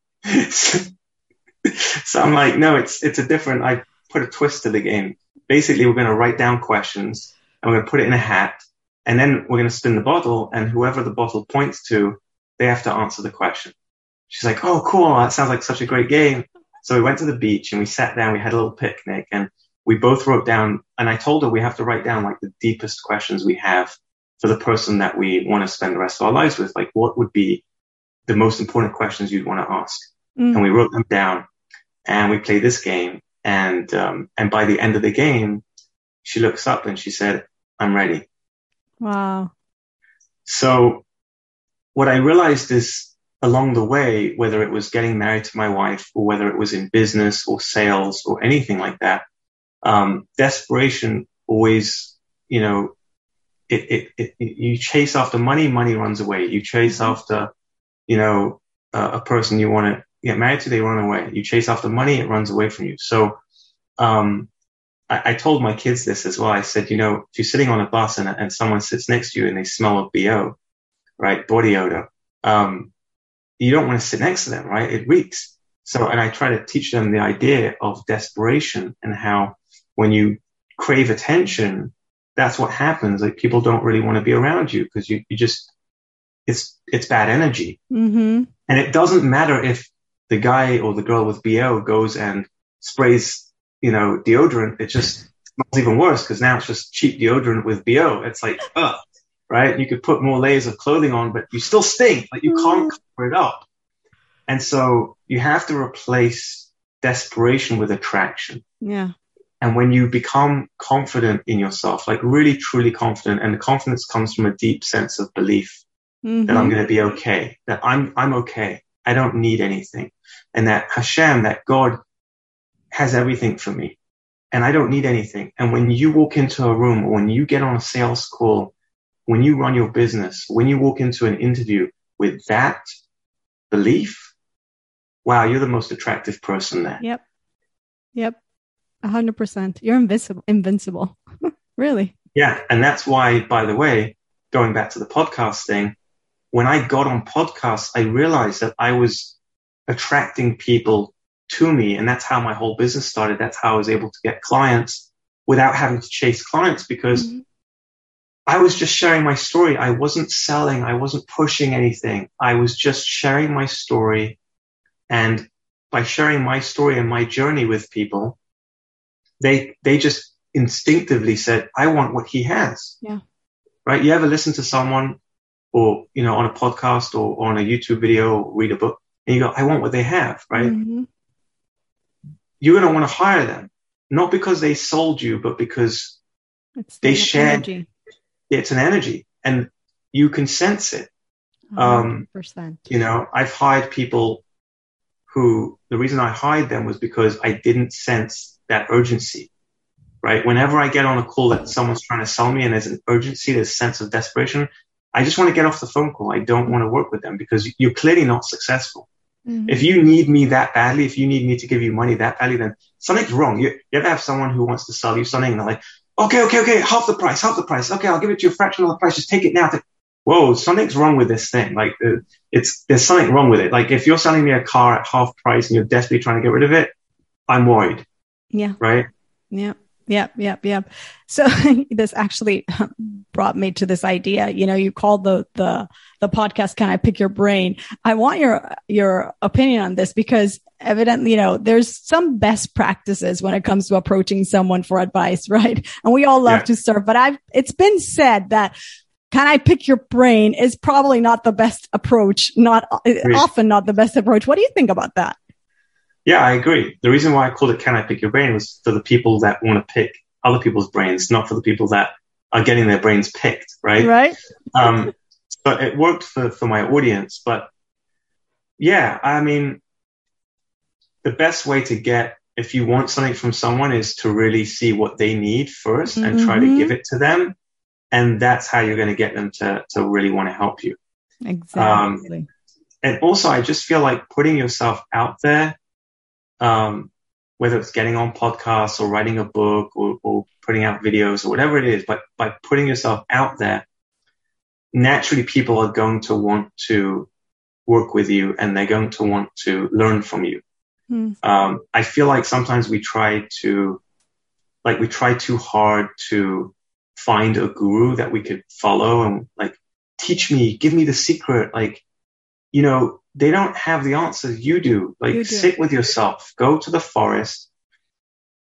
So I'm like, no, it's it's a different, I put a twist to the game. Basically, we're going to write down questions and we're going to put it in a hat and then we're going to spin the bottle, and whoever the bottle points to, they have to answer the question. She's like, oh, cool. That sounds like such a great game. So we went to the beach and we sat down. We had a little picnic and we both wrote down, and I told her we have to write down like the deepest questions we have for the person that we want to spend the rest of our lives with. Like, what would be the most important questions you'd want to ask? Mm. And we wrote them down. And we played this game, and um, and by the end of the game, she looks up and she said, I'm ready. Wow. So what I realized is along the way, whether it was getting married to my wife or whether it was in business or sales or anything like that, um, desperation always, you know, it, it, it, it you chase after money, money runs away. You chase after, you know, uh, a person you want to get married to, they run away. You chase after money, it runs away from you. So um I, I told my kids this as well. I said, you know, if you're sitting on a bus and, and someone sits next to you and they smell of B O, right, body odor, um, you don't want to sit next to them, right? It reeks. So, and I try to teach them the idea of desperation and how when you crave attention, that's what happens. Like, people don't really want to be around you because you, you just, it's it's bad energy. Mm-hmm. And it doesn't matter if the guy or the girl with B O goes and sprays, you know, deodorant. It just smells even worse because now it's just cheap deodorant with B O. It's like, ugh, right? You could put more layers of clothing on, but you still stink. Like, you can't cover it up. And so you have to replace desperation with attraction. Yeah. And when you become confident in yourself, like really, truly confident, and the confidence comes from a deep sense of belief mm-hmm. that I'm going to be okay, that I'm I'm okay. I don't need anything. And that Hashem, that God has everything for me and I don't need anything. And when you walk into a room, or when you get on a sales call, when you run your business, when you walk into an interview with that belief, wow, you're the most attractive person there. Yep. Yep. A hundred percent. You're invincible, invincible. Really? Yeah. And that's why, by the way, going back to the podcast thing, when I got on podcasts, I realized that I was attracting people to me. And that's how my whole business started. That's how I was able to get clients without having to chase clients, because mm-hmm. I was just sharing my story. I wasn't selling. I wasn't pushing anything. I was just sharing my story. And by sharing my story and my journey with people, they, they just instinctively said, I want what he has. Yeah. Right. You ever listen to someone, or, you know, on a podcast or on a YouTube video, or read a book, and you go, I want what they have, right? Mm-hmm. You're going to want to hire them. not because they sold you, but because it's they shared. Energy. It's an energy, and you can sense it. Um, one hundred percent. You know, I've hired people who, the reason I hired them was because I didn't sense that urgency, right? Whenever I get on a call that someone's trying to sell me and there's an urgency, there's a sense of desperation, I just want to get off the phone call. I don't want to work with them because you're clearly not successful. Mm-hmm. If you need me that badly, if you need me to give you money that badly, then something's wrong. You, you ever have someone who wants to sell you something and they're like, okay, okay, okay, half the price, half the price. Okay, I'll give it to you a fraction of the price. Just take it now. Whoa, something's wrong with this thing. Like it's, there's something wrong with it. Like if you're selling me a car at half price and you're desperately trying to get rid of it, I'm worried. Yeah. Right. Yeah. Yep, yep, yep. So this actually brought me to this idea. You know, you called the the the podcast "Can I Pick Your Brain?" I want your your opinion on this because evidently, you know, there's some best practices when it comes to approaching someone for advice, right? And we all love yeah. to serve, but I've it's been said that "Can I pick your brain?" is probably not the best approach. Not Agreed. Often not the best approach. What do you think about that? Yeah, I agree. The reason why I called it Can I Pick Your Brain was for the people that want to pick other people's brains, not for the people that are getting their brains picked, right? Right. um, but it worked for, for my audience. But yeah, I mean, the best way to get, if you want something from someone, is to really see what they need first mm-hmm. and try to give it to them. And that's how you're going to get them to, to really want to help you. Exactly. Um, and also, I just feel like putting yourself out there, Um, whether it's getting on podcasts or writing a book or, or putting out videos or whatever it is, but by putting yourself out there, naturally people are going to want to work with you and they're going to want to learn from you. Mm. Um, I feel like sometimes we try to, like we try too hard to find a guru that we could follow and like, teach me, give me the secret. Like, you know, they don't have the answers you do. Like you do. Sit with yourself, go to the forest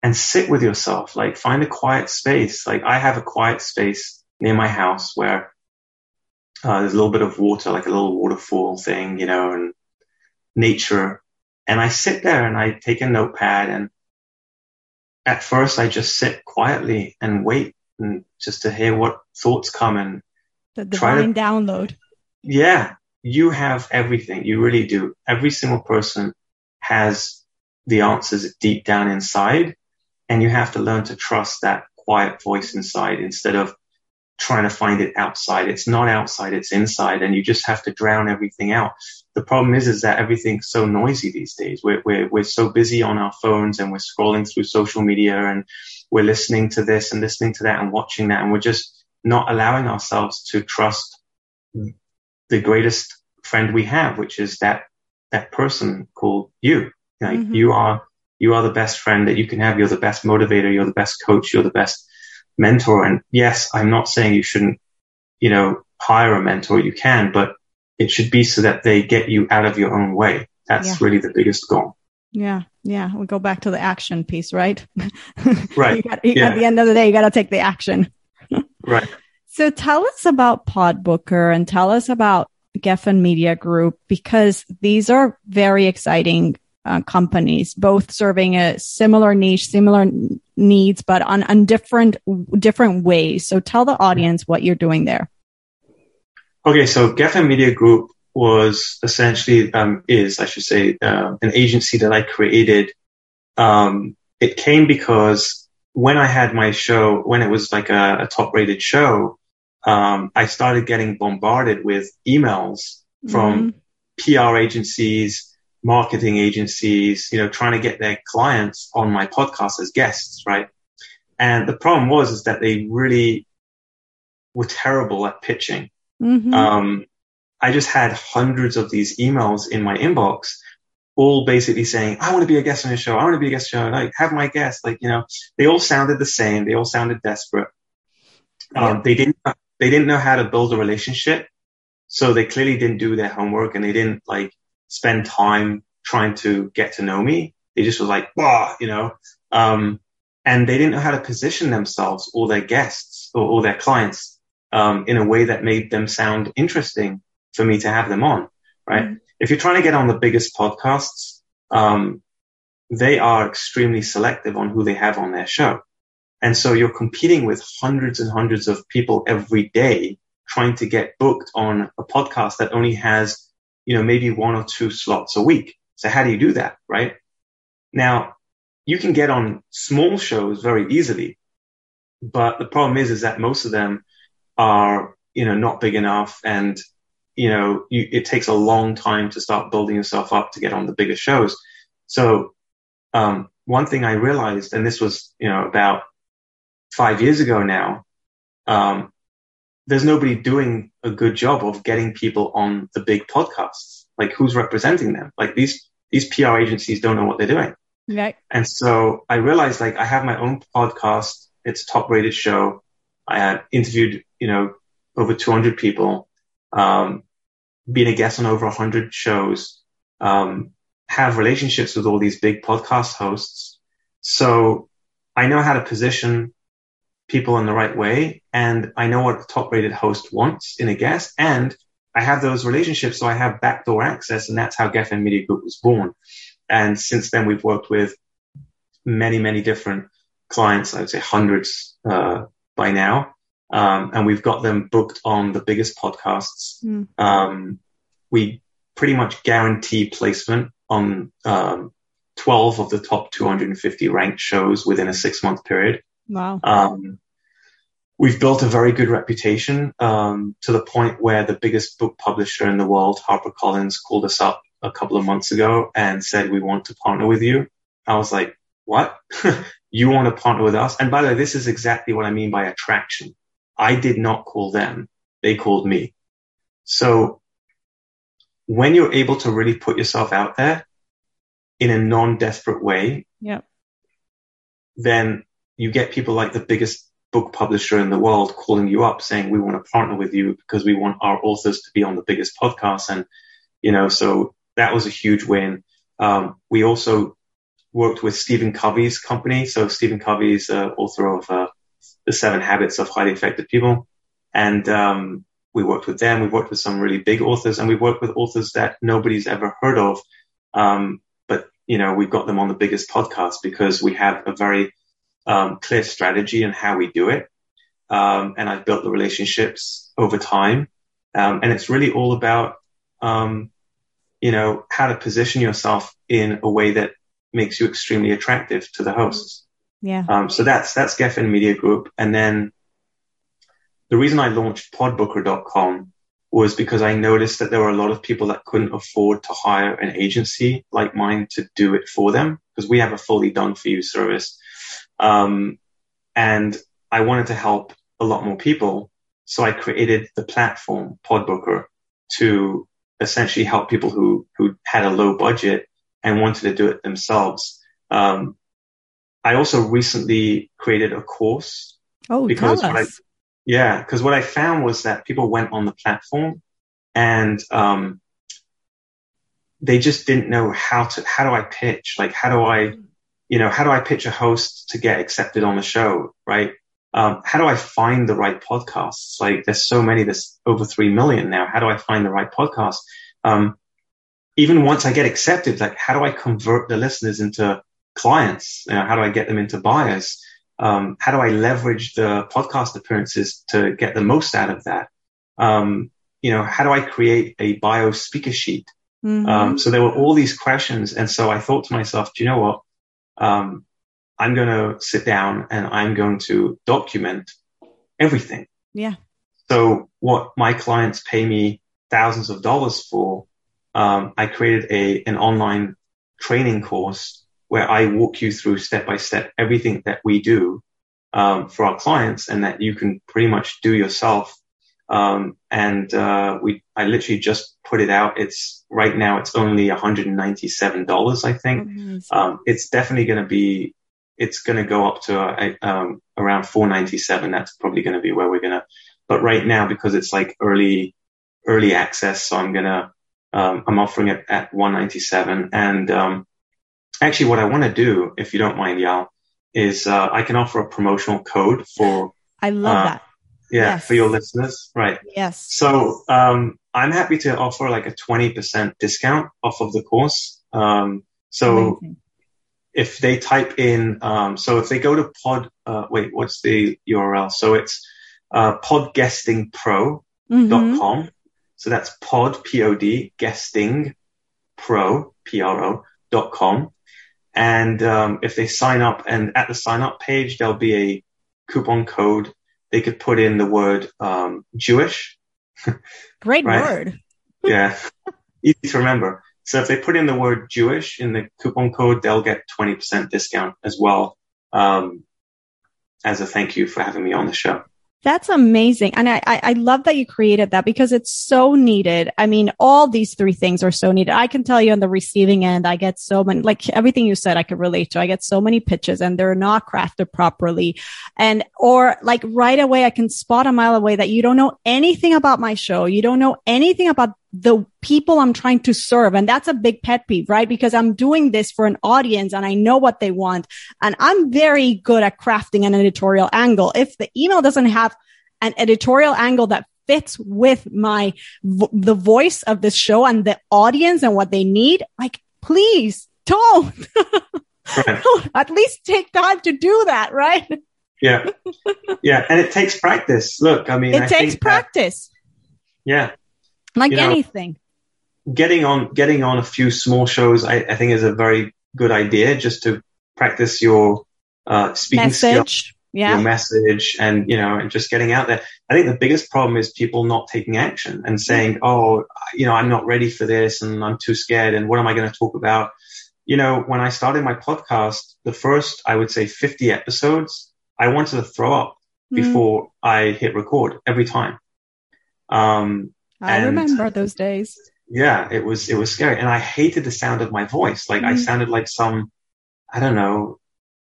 and sit with yourself. Like find a quiet space. Like I have a quiet space near my house where uh, there's a little bit of water, like a little waterfall thing, you know, and nature. And I sit there and I take a notepad. And at first I just sit quietly and wait and just to hear what thoughts come and the divine try to download. Yeah. You have everything. You really do. Every single person has the answers deep down inside, and you have to learn to trust that quiet voice inside instead of trying to find it outside. It's not outside, it's inside, and you just have to drown everything out. The problem is, is that everything's so noisy these days. We're, we're, we're so busy on our phones, and we're scrolling through social media, and we're listening to this and listening to that and watching that, and we're just not allowing ourselves to trust the greatest friend we have, which is that, that person called you. Like mm-hmm. you are, you are the best friend that you can have. You're the best motivator. You're the best coach. You're the best mentor. And yes, I'm not saying you shouldn't, you know, hire a mentor. You can, but it should be so that they get you out of your own way. That's yeah. really the biggest goal. Yeah. Yeah. We'll go back to the action piece, right? Right. you got, you yeah. At the end of the day, you got to take the action. Right. So tell us about PodBooker and tell us about Geffen Media Group, because these are very exciting uh, companies, both serving a similar niche, similar n- needs, but on, on different different ways. So tell the audience what you're doing there. Okay, so Geffen Media Group was essentially, um, is, I should say, uh, an agency that I created. Um, it came because when I had my show, when it was like a, a top-rated show, Um, I started getting bombarded with emails from mm-hmm. P R agencies, marketing agencies, you know, trying to get their clients on my podcast as guests, right? And the problem was is that they really were terrible at pitching. Mm-hmm. Um, I just had hundreds of these emails in my inbox, all basically saying, I want to be a guest on your show. I want to be a guest on your show. Like, have my guest. Like, you know, they all sounded the same. They all sounded desperate. Um, yeah. They didn't. They didn't know how to build a relationship, so they clearly didn't do their homework and they didn't like spend time trying to get to know me. They just were like, bah, you know, um, and they didn't know how to position themselves or their guests or, or their clients um, in a way that made them sound interesting for me to have them on, right? Mm-hmm. If you're trying to get on the biggest podcasts, um, they are extremely selective on who they have on their show. And so you're competing with hundreds and hundreds of people every day trying to get booked on a podcast that only has, you know, maybe one or two slots a week. So how do you do that, right? Now, you can get on small shows very easily, but the problem is, is that most of them are, you know, not big enough, and, you know, you, it takes a long time to start building yourself up to get on the bigger shows. So um, one thing I realized, and this was, you know, about five years ago now, um, there's nobody doing a good job of getting people on the big podcasts. Like, who's representing them? Like, these, these P R agencies don't know what they're doing. Right. And so I realized, like, I have my own podcast. It's a top rated show. I had interviewed, you know, over two hundred people, um, been a guest on over one hundred shows, um, have relationships with all these big podcast hosts. So I know how to position people in the right way, and I know what the top rated host wants in a guest, and I have those relationships, so I have backdoor access, and that's how Geffen Media Group was born. And since then, we've worked with many, many different clients, I would say hundreds uh, by now, um, and we've got them booked on the biggest podcasts. Mm. Um, we pretty much guarantee placement on um, twelve of the top two hundred fifty ranked shows within a six-month period. Wow. Um, we've built a very good reputation, um, to the point where the biggest book publisher in the world, HarperCollins, called us up a couple of months ago and said, we want to partner with you. I was like, what? You want to partner with us? And by the way, this is exactly what I mean by attraction. I did not call them. They called me. So when you're able to really put yourself out there in a non-desperate way, yep, then you get people like the biggest book publisher in the world calling you up saying, we want to partner with you because we want our authors to be on the biggest podcast. And, you know, so that was a huge win. Um, we also worked with Stephen Covey's company. So Stephen Covey's uh, author of uh, The Seven Habits of Highly Effective People. And um, we worked with them. We've worked with some really big authors, and we've worked with authors that nobody's ever heard of. Um, but, you know, we've got them on the biggest podcast because we have a very Um, clear strategy and how we do it. Um, and I've built the relationships over time. Um, and it's really all about, um, you know, how to position yourself in a way that makes you extremely attractive to the hosts. Yeah. Um, so that's, that's Geffen Media Group. And then the reason I launched pod booker dot com was because I noticed that there were a lot of people that couldn't afford to hire an agency like mine to do it for them, because we have a fully done for you service. Um, and I wanted to help a lot more people. So I created the platform PodBooker to essentially help people who, who had a low budget and wanted to do it themselves. Um, I also recently created a course. Oh, because tell us. I, yeah. Cause what I found was that people went on the platform and, um, they just didn't know how to, how do I pitch? Like, how do I, you know, how do I pitch a host to get accepted on the show, right? Um, how do I find the right podcasts? Like, there's so many, there's over three million now. How do I find the right podcast? Um, even once I get accepted, like, how do I convert the listeners into clients? You know, how do I get them into buyers? Um, how do I leverage the podcast appearances to get the most out of that? Um, you know, how do I create a bio speaker sheet? Mm-hmm. Um, so there were all these questions. And so I thought to myself, do you know what? Um, I'm going to sit down and I'm going to document everything. Yeah. So what my clients pay me thousands of dollars for, um, I created a, an online training course where I walk you through step by step everything that we do, um, for our clients, and that you can pretty much do yourself. Um, and, uh, we, I literally just put it out. It's right now, it's only one hundred ninety-seven dollars, I think. Mm-hmm. Um, it's definitely going to be, it's going to go up to, uh, um, around four ninety-seven. That's probably going to be where we're going to, but right now, because it's like early, early access. So I'm going to, um, I'm offering it at one ninety-seven. And, um, actually what I want to do, if you don't mind, Yael, is, uh, I can offer a promotional code for, I love uh, that. Yeah, yes. For your listeners, right? Yes. So um, I'm happy to offer like a twenty percent discount off of the course. Um, so amazing. if they type in, um, so if they go to pod, uh, wait, what's the U R L? So it's uh, podcasting pro dot com. Mm-hmm. So that's pod, P O D, guesting, pro, P R O, dot com. And um, if they sign up, and at the sign up page, there'll be a coupon code. They could put in the word um, Jewish. Great right? word. Yeah. Easy to remember. So if they put in the word Jewish in the coupon code, they'll get twenty percent discount as well, um, as a thank you for having me on the show. That's amazing. And I, I love that you created that, because it's so needed. I mean, all these three things are so needed. I can tell you on the receiving end, I get so many, like everything you said, I could relate to. I get so many pitches and they're not crafted properly. And, or like right away, I can spot a mile away that you don't know anything about my show. You don't know anything about the people I'm trying to serve. And that's a big pet peeve, right? Because I'm doing this for an audience and I know what they want. And I'm very good at crafting an editorial angle. If the email doesn't have an editorial angle that fits with my, the voice of this show and the audience and what they need, like, please don't. Right. At least take time to do that, right? Yeah. Yeah. And it takes practice. Look, I mean, it I takes think practice. That, yeah. Like you know, anything. Getting on getting on a few small shows, I, I think, is a very good idea, just to practice your uh, speaking message. Skill, yeah. your message, and, you know, and just getting out there. I think the biggest problem is people not taking action and saying, oh, you know, I'm not ready for this, and I'm too scared, and what am I going to talk about? You know, when I started my podcast, the first, I would say, fifty episodes, I wanted to throw up mm. before I hit record every time. Um. I and, remember those days. Yeah, it was it was scary. And I hated the sound of my voice. Like mm. I sounded like some, I don't know,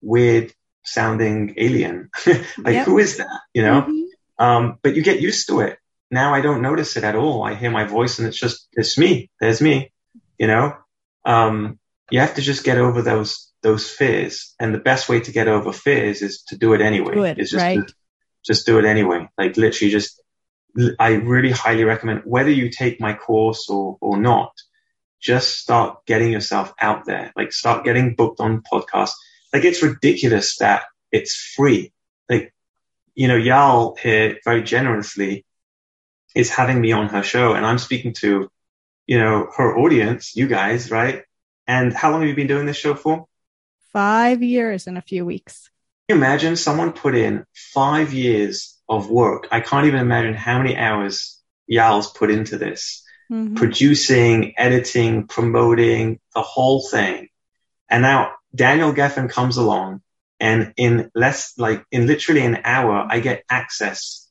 weird sounding alien. Like, yep. Who is that? You know? Mm-hmm. Um, but you get used to it. Now I don't notice it at all. I hear my voice and it's just, it's me. There's me. You know? Um, you have to just get over those those fears. And the best way to get over fears is to do it anyway. Do it, is just right? to, just do it anyway. Like literally just I really highly recommend, whether you take my course or, or not, just start getting yourself out there. Like start getting booked on podcasts. Like it's ridiculous that it's free. Like, you know, Yael here very generously is having me on her show, and I'm speaking to, you know, her audience, you guys, right? And how long have you been doing this show for? Five years and a few weeks. Can you imagine someone put in five years of work? I can't even imagine how many hours Yael's put into this, mm-hmm. producing, editing, promoting, the whole thing. And now Daniel Geffen comes along, and in less, like in literally an hour, I get access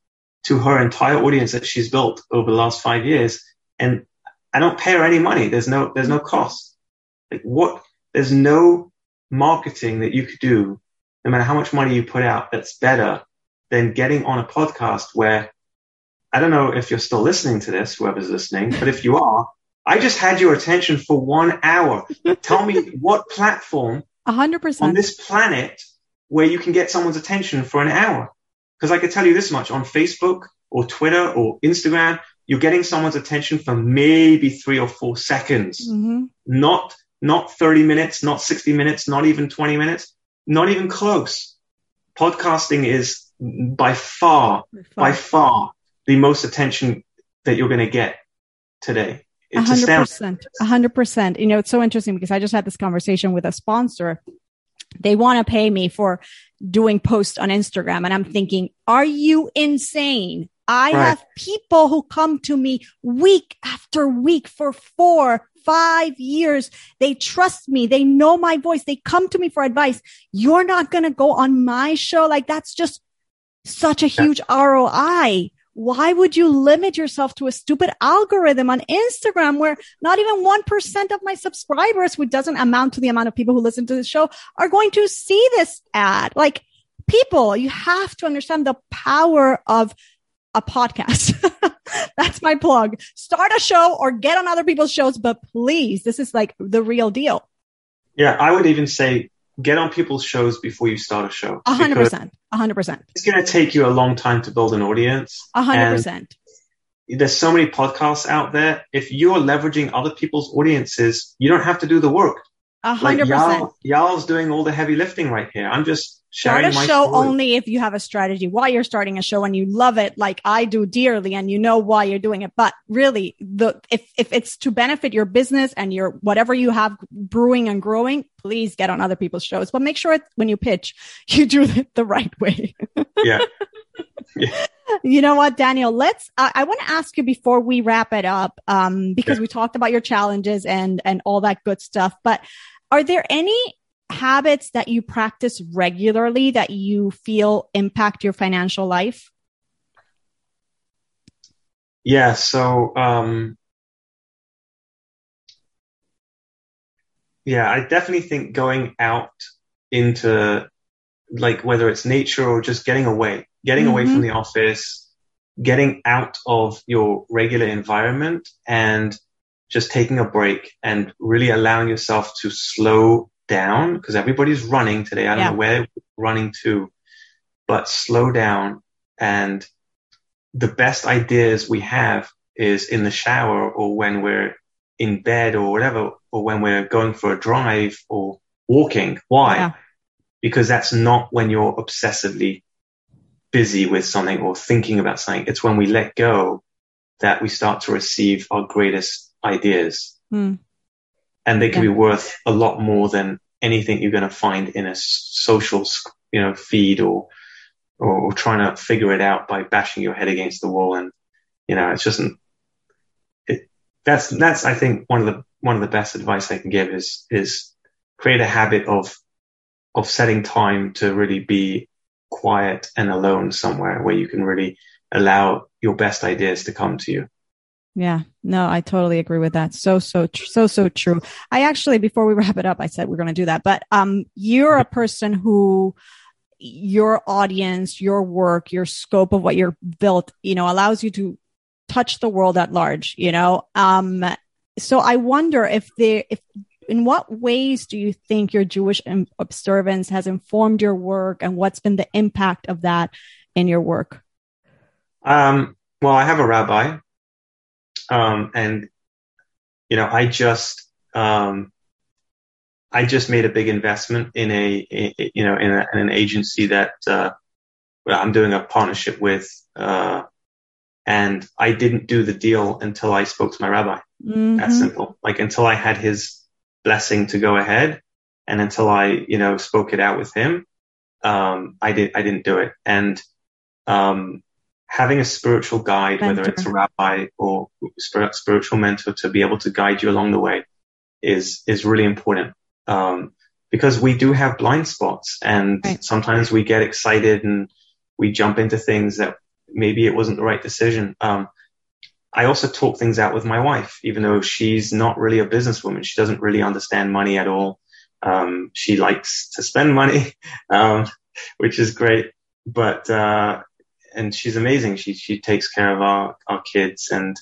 to her entire audience that she's built over the last five years. And I don't pay her any money. There's no, there's no cost. Like what, there's no marketing that you could do, no matter how much money you put out, that's better than getting on a podcast where, I don't know if you're still listening to this, whoever's listening, but if you are, I just had your attention for one hour. Tell me what platform one hundred percent on this planet where you can get someone's attention for an hour. Because I could tell you this much, on Facebook or Twitter or Instagram, you're getting someone's attention for maybe three or four seconds, mm-hmm. not, not thirty minutes, not sixty minutes, not even twenty minutes, not even close. Podcasting is by far, by far, by far the most attention that you're going to get today. A hundred percent, a hundred percent. You know, it's so interesting because I just had this conversation with a sponsor. They want to pay me for doing posts on Instagram. And I'm thinking, are you insane? I right. have people who come to me week after week for four, five years. They trust me. They know my voice. They come to me for advice. You're not going to go on my show. Like that's just such a huge R O I. Why would you limit yourself to a stupid algorithm on Instagram where not even one percent of my subscribers, which doesn't amount to the amount of people who listen to the show, are going to see this ad? Like people, you have to understand the power of a podcast. That's my plug. Start a show or get on other people's shows, but please, this is like the real deal. Yeah, I would even say get on people's shows before you start a show. A hundred percent. A hundred percent. It's going to take you a long time to build an audience. A hundred percent. There's so many podcasts out there. If you're leveraging other people's audiences, you don't have to do the work. A hundred percent. Yael's doing all the heavy lifting right here. I'm just sharing my story. Start a show only if you have a strategy. Why you're starting a show and you love it, like I do dearly, and you know why you're doing it. But really, the if if it's to benefit your business and your whatever you have brewing and growing, please get on other people's shows. But make sure it, when you pitch, you do it the right way. Yeah. Yeah. You know what, Daniel, let's, uh, I want to ask you before we wrap it up, um, because yeah. we talked about your challenges and, and all that good stuff, but are there any habits that you practice regularly that you feel impact your financial life? Yeah. So, um, yeah, I definitely think going out into, like, whether it's nature or just getting away, getting mm-hmm. away from the office, getting out of your regular environment and just taking a break and really allowing yourself to slow down, because everybody's running today. I don't yeah. know where we're running to, but slow down. And the best ideas we have is in the shower or when we're in bed or whatever, or when we're going for a drive or walking. Why? Yeah. Because that's not when you're obsessively busy with something or thinking about something. It's when we let go that we start to receive our greatest ideas. Mm. And they can yeah. be worth a lot more than anything you're going to find in a social, you know, feed or, or trying to figure it out by bashing your head against the wall. And, you know, it's just, it, that's, that's, I think one of the, one of the best advice I can give is, is create a habit of, of setting time to really be quiet and alone somewhere where you can really allow your best ideas to come to you. Yeah, no, I totally agree with that. So, so, tr- so, so true. I actually, before we wrap it up, I said we're going to do that, but um, you're a person who your audience, your work, your scope of what you're built, you know, allows you to touch the world at large, you know? Um, so I wonder if there, if, in what ways do you think your Jewish observance has informed your work, and what's been the impact of that in your work? Um, well, I have a rabbi. Um, and, you know, I just, um, I just made a big investment in a, a you know, in, a, in an agency that, uh, I'm doing a partnership with, uh, and I didn't do the deal until I spoke to my rabbi. Mm-hmm. That's simple. Like, until I had his blessing to go ahead, and until I, you know, spoke it out with him, um, I did. I didn't do it. And um, having a spiritual guide, mentor. Whether it's a rabbi or spiritual mentor, to be able to guide you along the way, is is really important, um, because we do have blind spots, and right. sometimes we get excited and we jump into things that maybe it wasn't the right decision. Um, I also talk things out with my wife, even though she's not really a businesswoman. She doesn't really understand money at all. Um, she likes to spend money, um, which is great. But, uh, and she's amazing. She, she takes care of our, our kids and,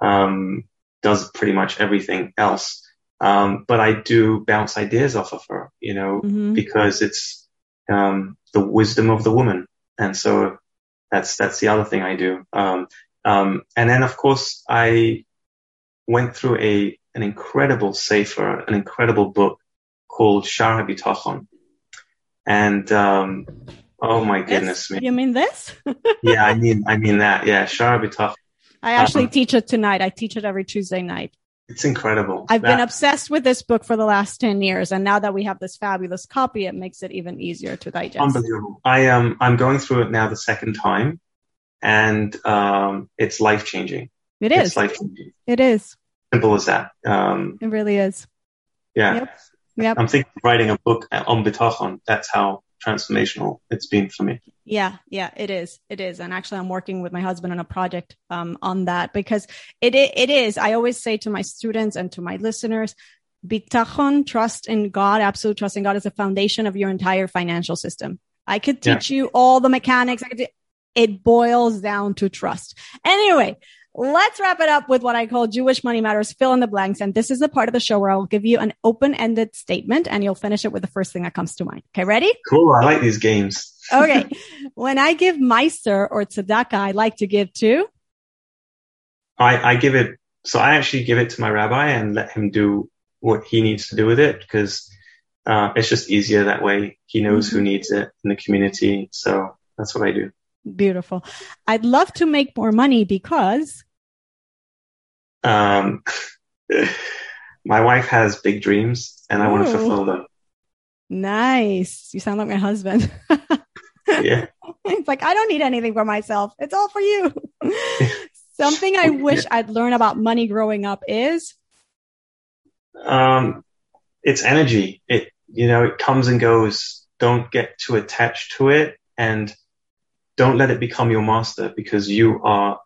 um, does pretty much everything else. Um, but I do bounce ideas off of her, you know, mm-hmm. because it's, um, the wisdom of the woman. And so that's, that's the other thing I do. Um, Um, and then, of course, I went through a an incredible sefer, an incredible book called Shaar HaBitachon. And um, oh my goodness me! You mean this? yeah, I mean, I mean that. Yeah, Shaar HaBitachon. I actually um, teach it tonight. I teach it every Tuesday night. It's incredible. I've that, been obsessed with this book for the last ten years, and now that we have this fabulous copy, it makes it even easier to digest. Unbelievable! I am. Um, I'm going through it now the second time. And, um, it's life changing. It is. It's life-changing. It is. Simple as that. Um, it really is. Yeah. Yep. Yep. I'm thinking of writing a book on Bitachon. That's how transformational it's been for me. Yeah. Yeah, it is. It is. And actually I'm working with my husband on a project, um, on that, because it, it, it is, I always say to my students and to my listeners, Bitachon, trust in God, absolute trust in God, is the foundation of your entire financial system. I could teach yeah. you all the mechanics. I could do, It boils down to trust. Anyway, let's wrap it up with what I call Jewish Money Matters, fill in the blanks. And this is the part of the show where I will give you an open-ended statement and you'll finish it with the first thing that comes to mind. Okay, ready? Cool. I like these games. Okay. When I give meiser or tzedakah, I like to give to? I, I give it. So I actually give it to my rabbi and let him do what he needs to do with it, because uh, it's just easier that way. He knows who needs it in the community. So that's what I do. Beautiful. I'd love to make more money because... Um, my wife has big dreams and I oh. want to fulfill them. Nice. You sound like my husband. Yeah. It's like, I don't need anything for myself. It's all for you. Something I wish yeah. I'd learned about money growing up is? Um, it's energy. It, you know, it comes and goes. Don't get too attached to it and don't let it become your master, because you are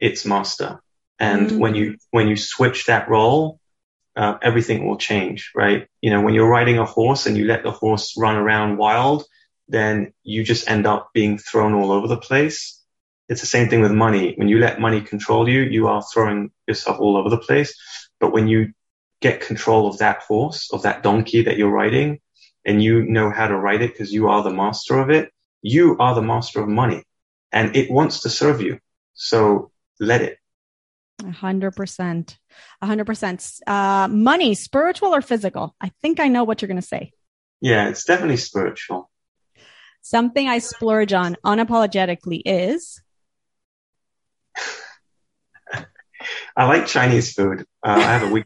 its master. And mm-hmm. when you, when you switch that role, uh, everything will change, right? You know, when you're riding a horse and you let the horse run around wild, then you just end up being thrown all over the place. It's the same thing with money. When you let money control you, you are throwing yourself all over the place. But when you get control of that horse, of that donkey that you're riding, and you know how to ride it because you are the master of it, you are the master of money and it wants to serve you. So let it. A hundred percent, a hundred percent. Uh, money, spiritual or physical? I think I know what you're going to say. Yeah, it's definitely spiritual. Something I splurge on unapologetically is? I like Chinese food. Uh, I have a week.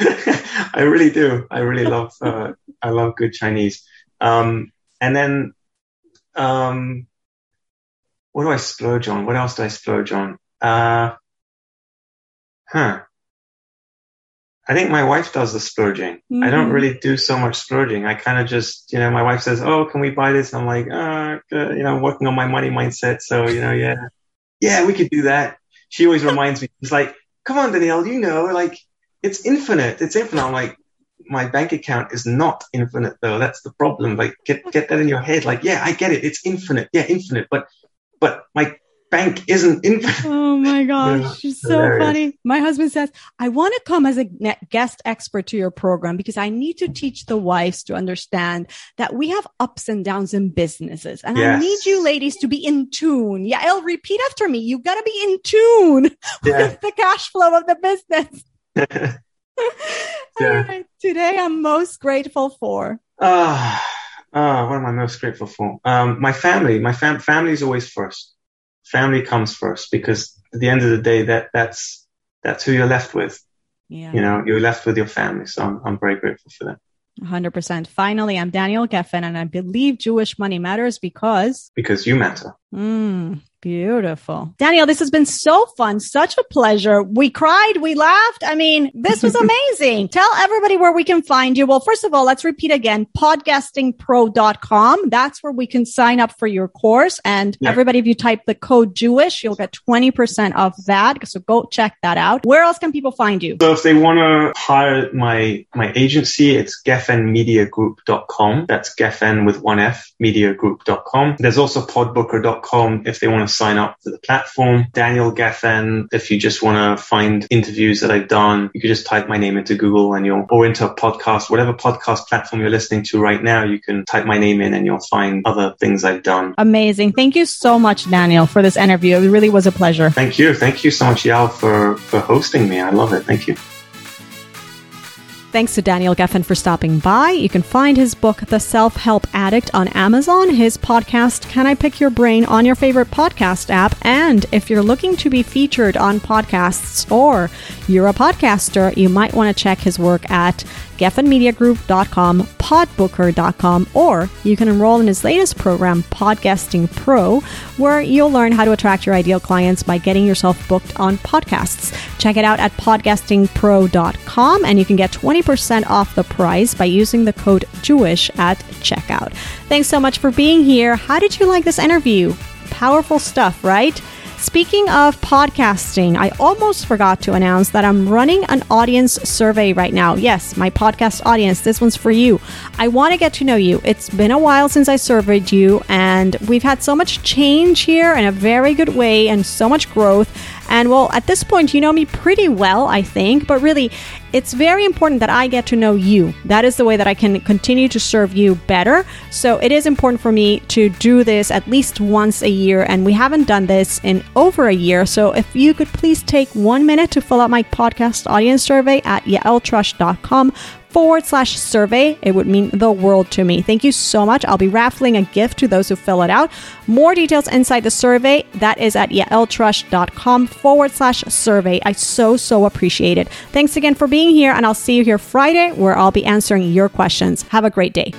I really do. I really love, uh, I love good Chinese. Um, and then, um, what do I splurge on? What else do I splurge on? Uh, Huh. I think my wife does the splurging. Mm-hmm. I don't really do so much splurging. I kind of just, you know, my wife says, "Oh, can we buy this?" And I'm like, uh, oh, you know, I'm working on my money mindset. So, you know, yeah, yeah, we could do that. She always reminds me, she's like, "Come on, Danielle, you know, like it's infinite. It's infinite." I'm like, my bank account is not infinite though. That's the problem. Like get, get that in your head. Like, yeah, I get it. It's infinite. Yeah. Infinite. But, but my bank isn't infinite. Oh my gosh. She's so hilarious. Funny. My husband says, "I want to come as a guest expert to your program because I need to teach the wives to understand that we have ups and downs in businesses. And yes. I need you ladies to be in tune." Yeah. I'll repeat after me. You got to be in tune yeah. with the cash flow of the business. yeah. Right. Today I'm most grateful for. Uh, uh, what am I most grateful for? Um, my family, my fam- family is always first. Family comes first, because at the end of the day, that that's that's who you're left with. Yeah. You know, you're left with your family. So I'm, I'm very grateful for that. one hundred percent. Finally, I'm Daniel Geffen, and I believe Jewish money matters because... Because you matter. Mm, beautiful. Daniel, this has been so fun. Such a pleasure. We cried. We laughed. I mean, this was amazing. Tell everybody where we can find you. Well, first of all, let's repeat again, podcasting pro dot com. That's where we can sign up for your course. And yeah. everybody, if you type the code Jewish, you'll get twenty percent off that. So go check that out. Where else can people find you? So if they want to hire my, my agency, it's geffen media group dot com. That's Geffen with one F, media group dot com. There's also pod booker dot com if they want to sign up to the platform. Daniel Geffen, if you just want to find interviews that I've done, you can just type my name into Google and you'll, or into a podcast, whatever podcast platform you're listening to right now, you can type my name in and you'll find other things I've done. Amazing. Thank you so much, Daniel, for this interview. It really was a pleasure. Thank you. Thank you so much, Yael, for, for hosting me. I love it. Thank you. Thanks to Daniel Geffen for stopping by. You can find his book, The Self-Help Addict, on Amazon, his podcast, Can I Pick Your Brain, on your favorite podcast app. And if you're looking to be featured on podcasts or you're a podcaster, you might want to check his work at geffen media group dot com, pod booker dot com, or you can enroll in his latest program, Podcasting Pro, where you'll learn how to attract your ideal clients by getting yourself booked on podcasts. Check it out at podcasting pro dot com, and you can get twenty percent off the price by using the code Jewish at checkout. Thanks so much for being here. How did you like this interview? Powerful stuff, right? Speaking of podcasting, I almost forgot to announce that I'm running an audience survey right now. Yes, my podcast audience, this one's for you. I want to get to know you. It's been a while since I surveyed you, and And we've had so much change here in a very good way and so much growth. And well, at this point, you know me pretty well, I think. But really, it's very important that I get to know you. That is the way that I can continue to serve you better. So it is important for me to do this at least once a year. And we haven't done this in over a year. So if you could please take one minute to fill out my podcast audience survey at yaeltrush.com forward slash survey. It would mean the world to me. Thank you so much. I'll be raffling a gift to those who fill it out. More details inside the survey. That is at yaeltrush.com forward slash survey. I so, so appreciate it. Thanks again for being here, and I'll see you here Friday, where I'll be answering your questions. Have a great day.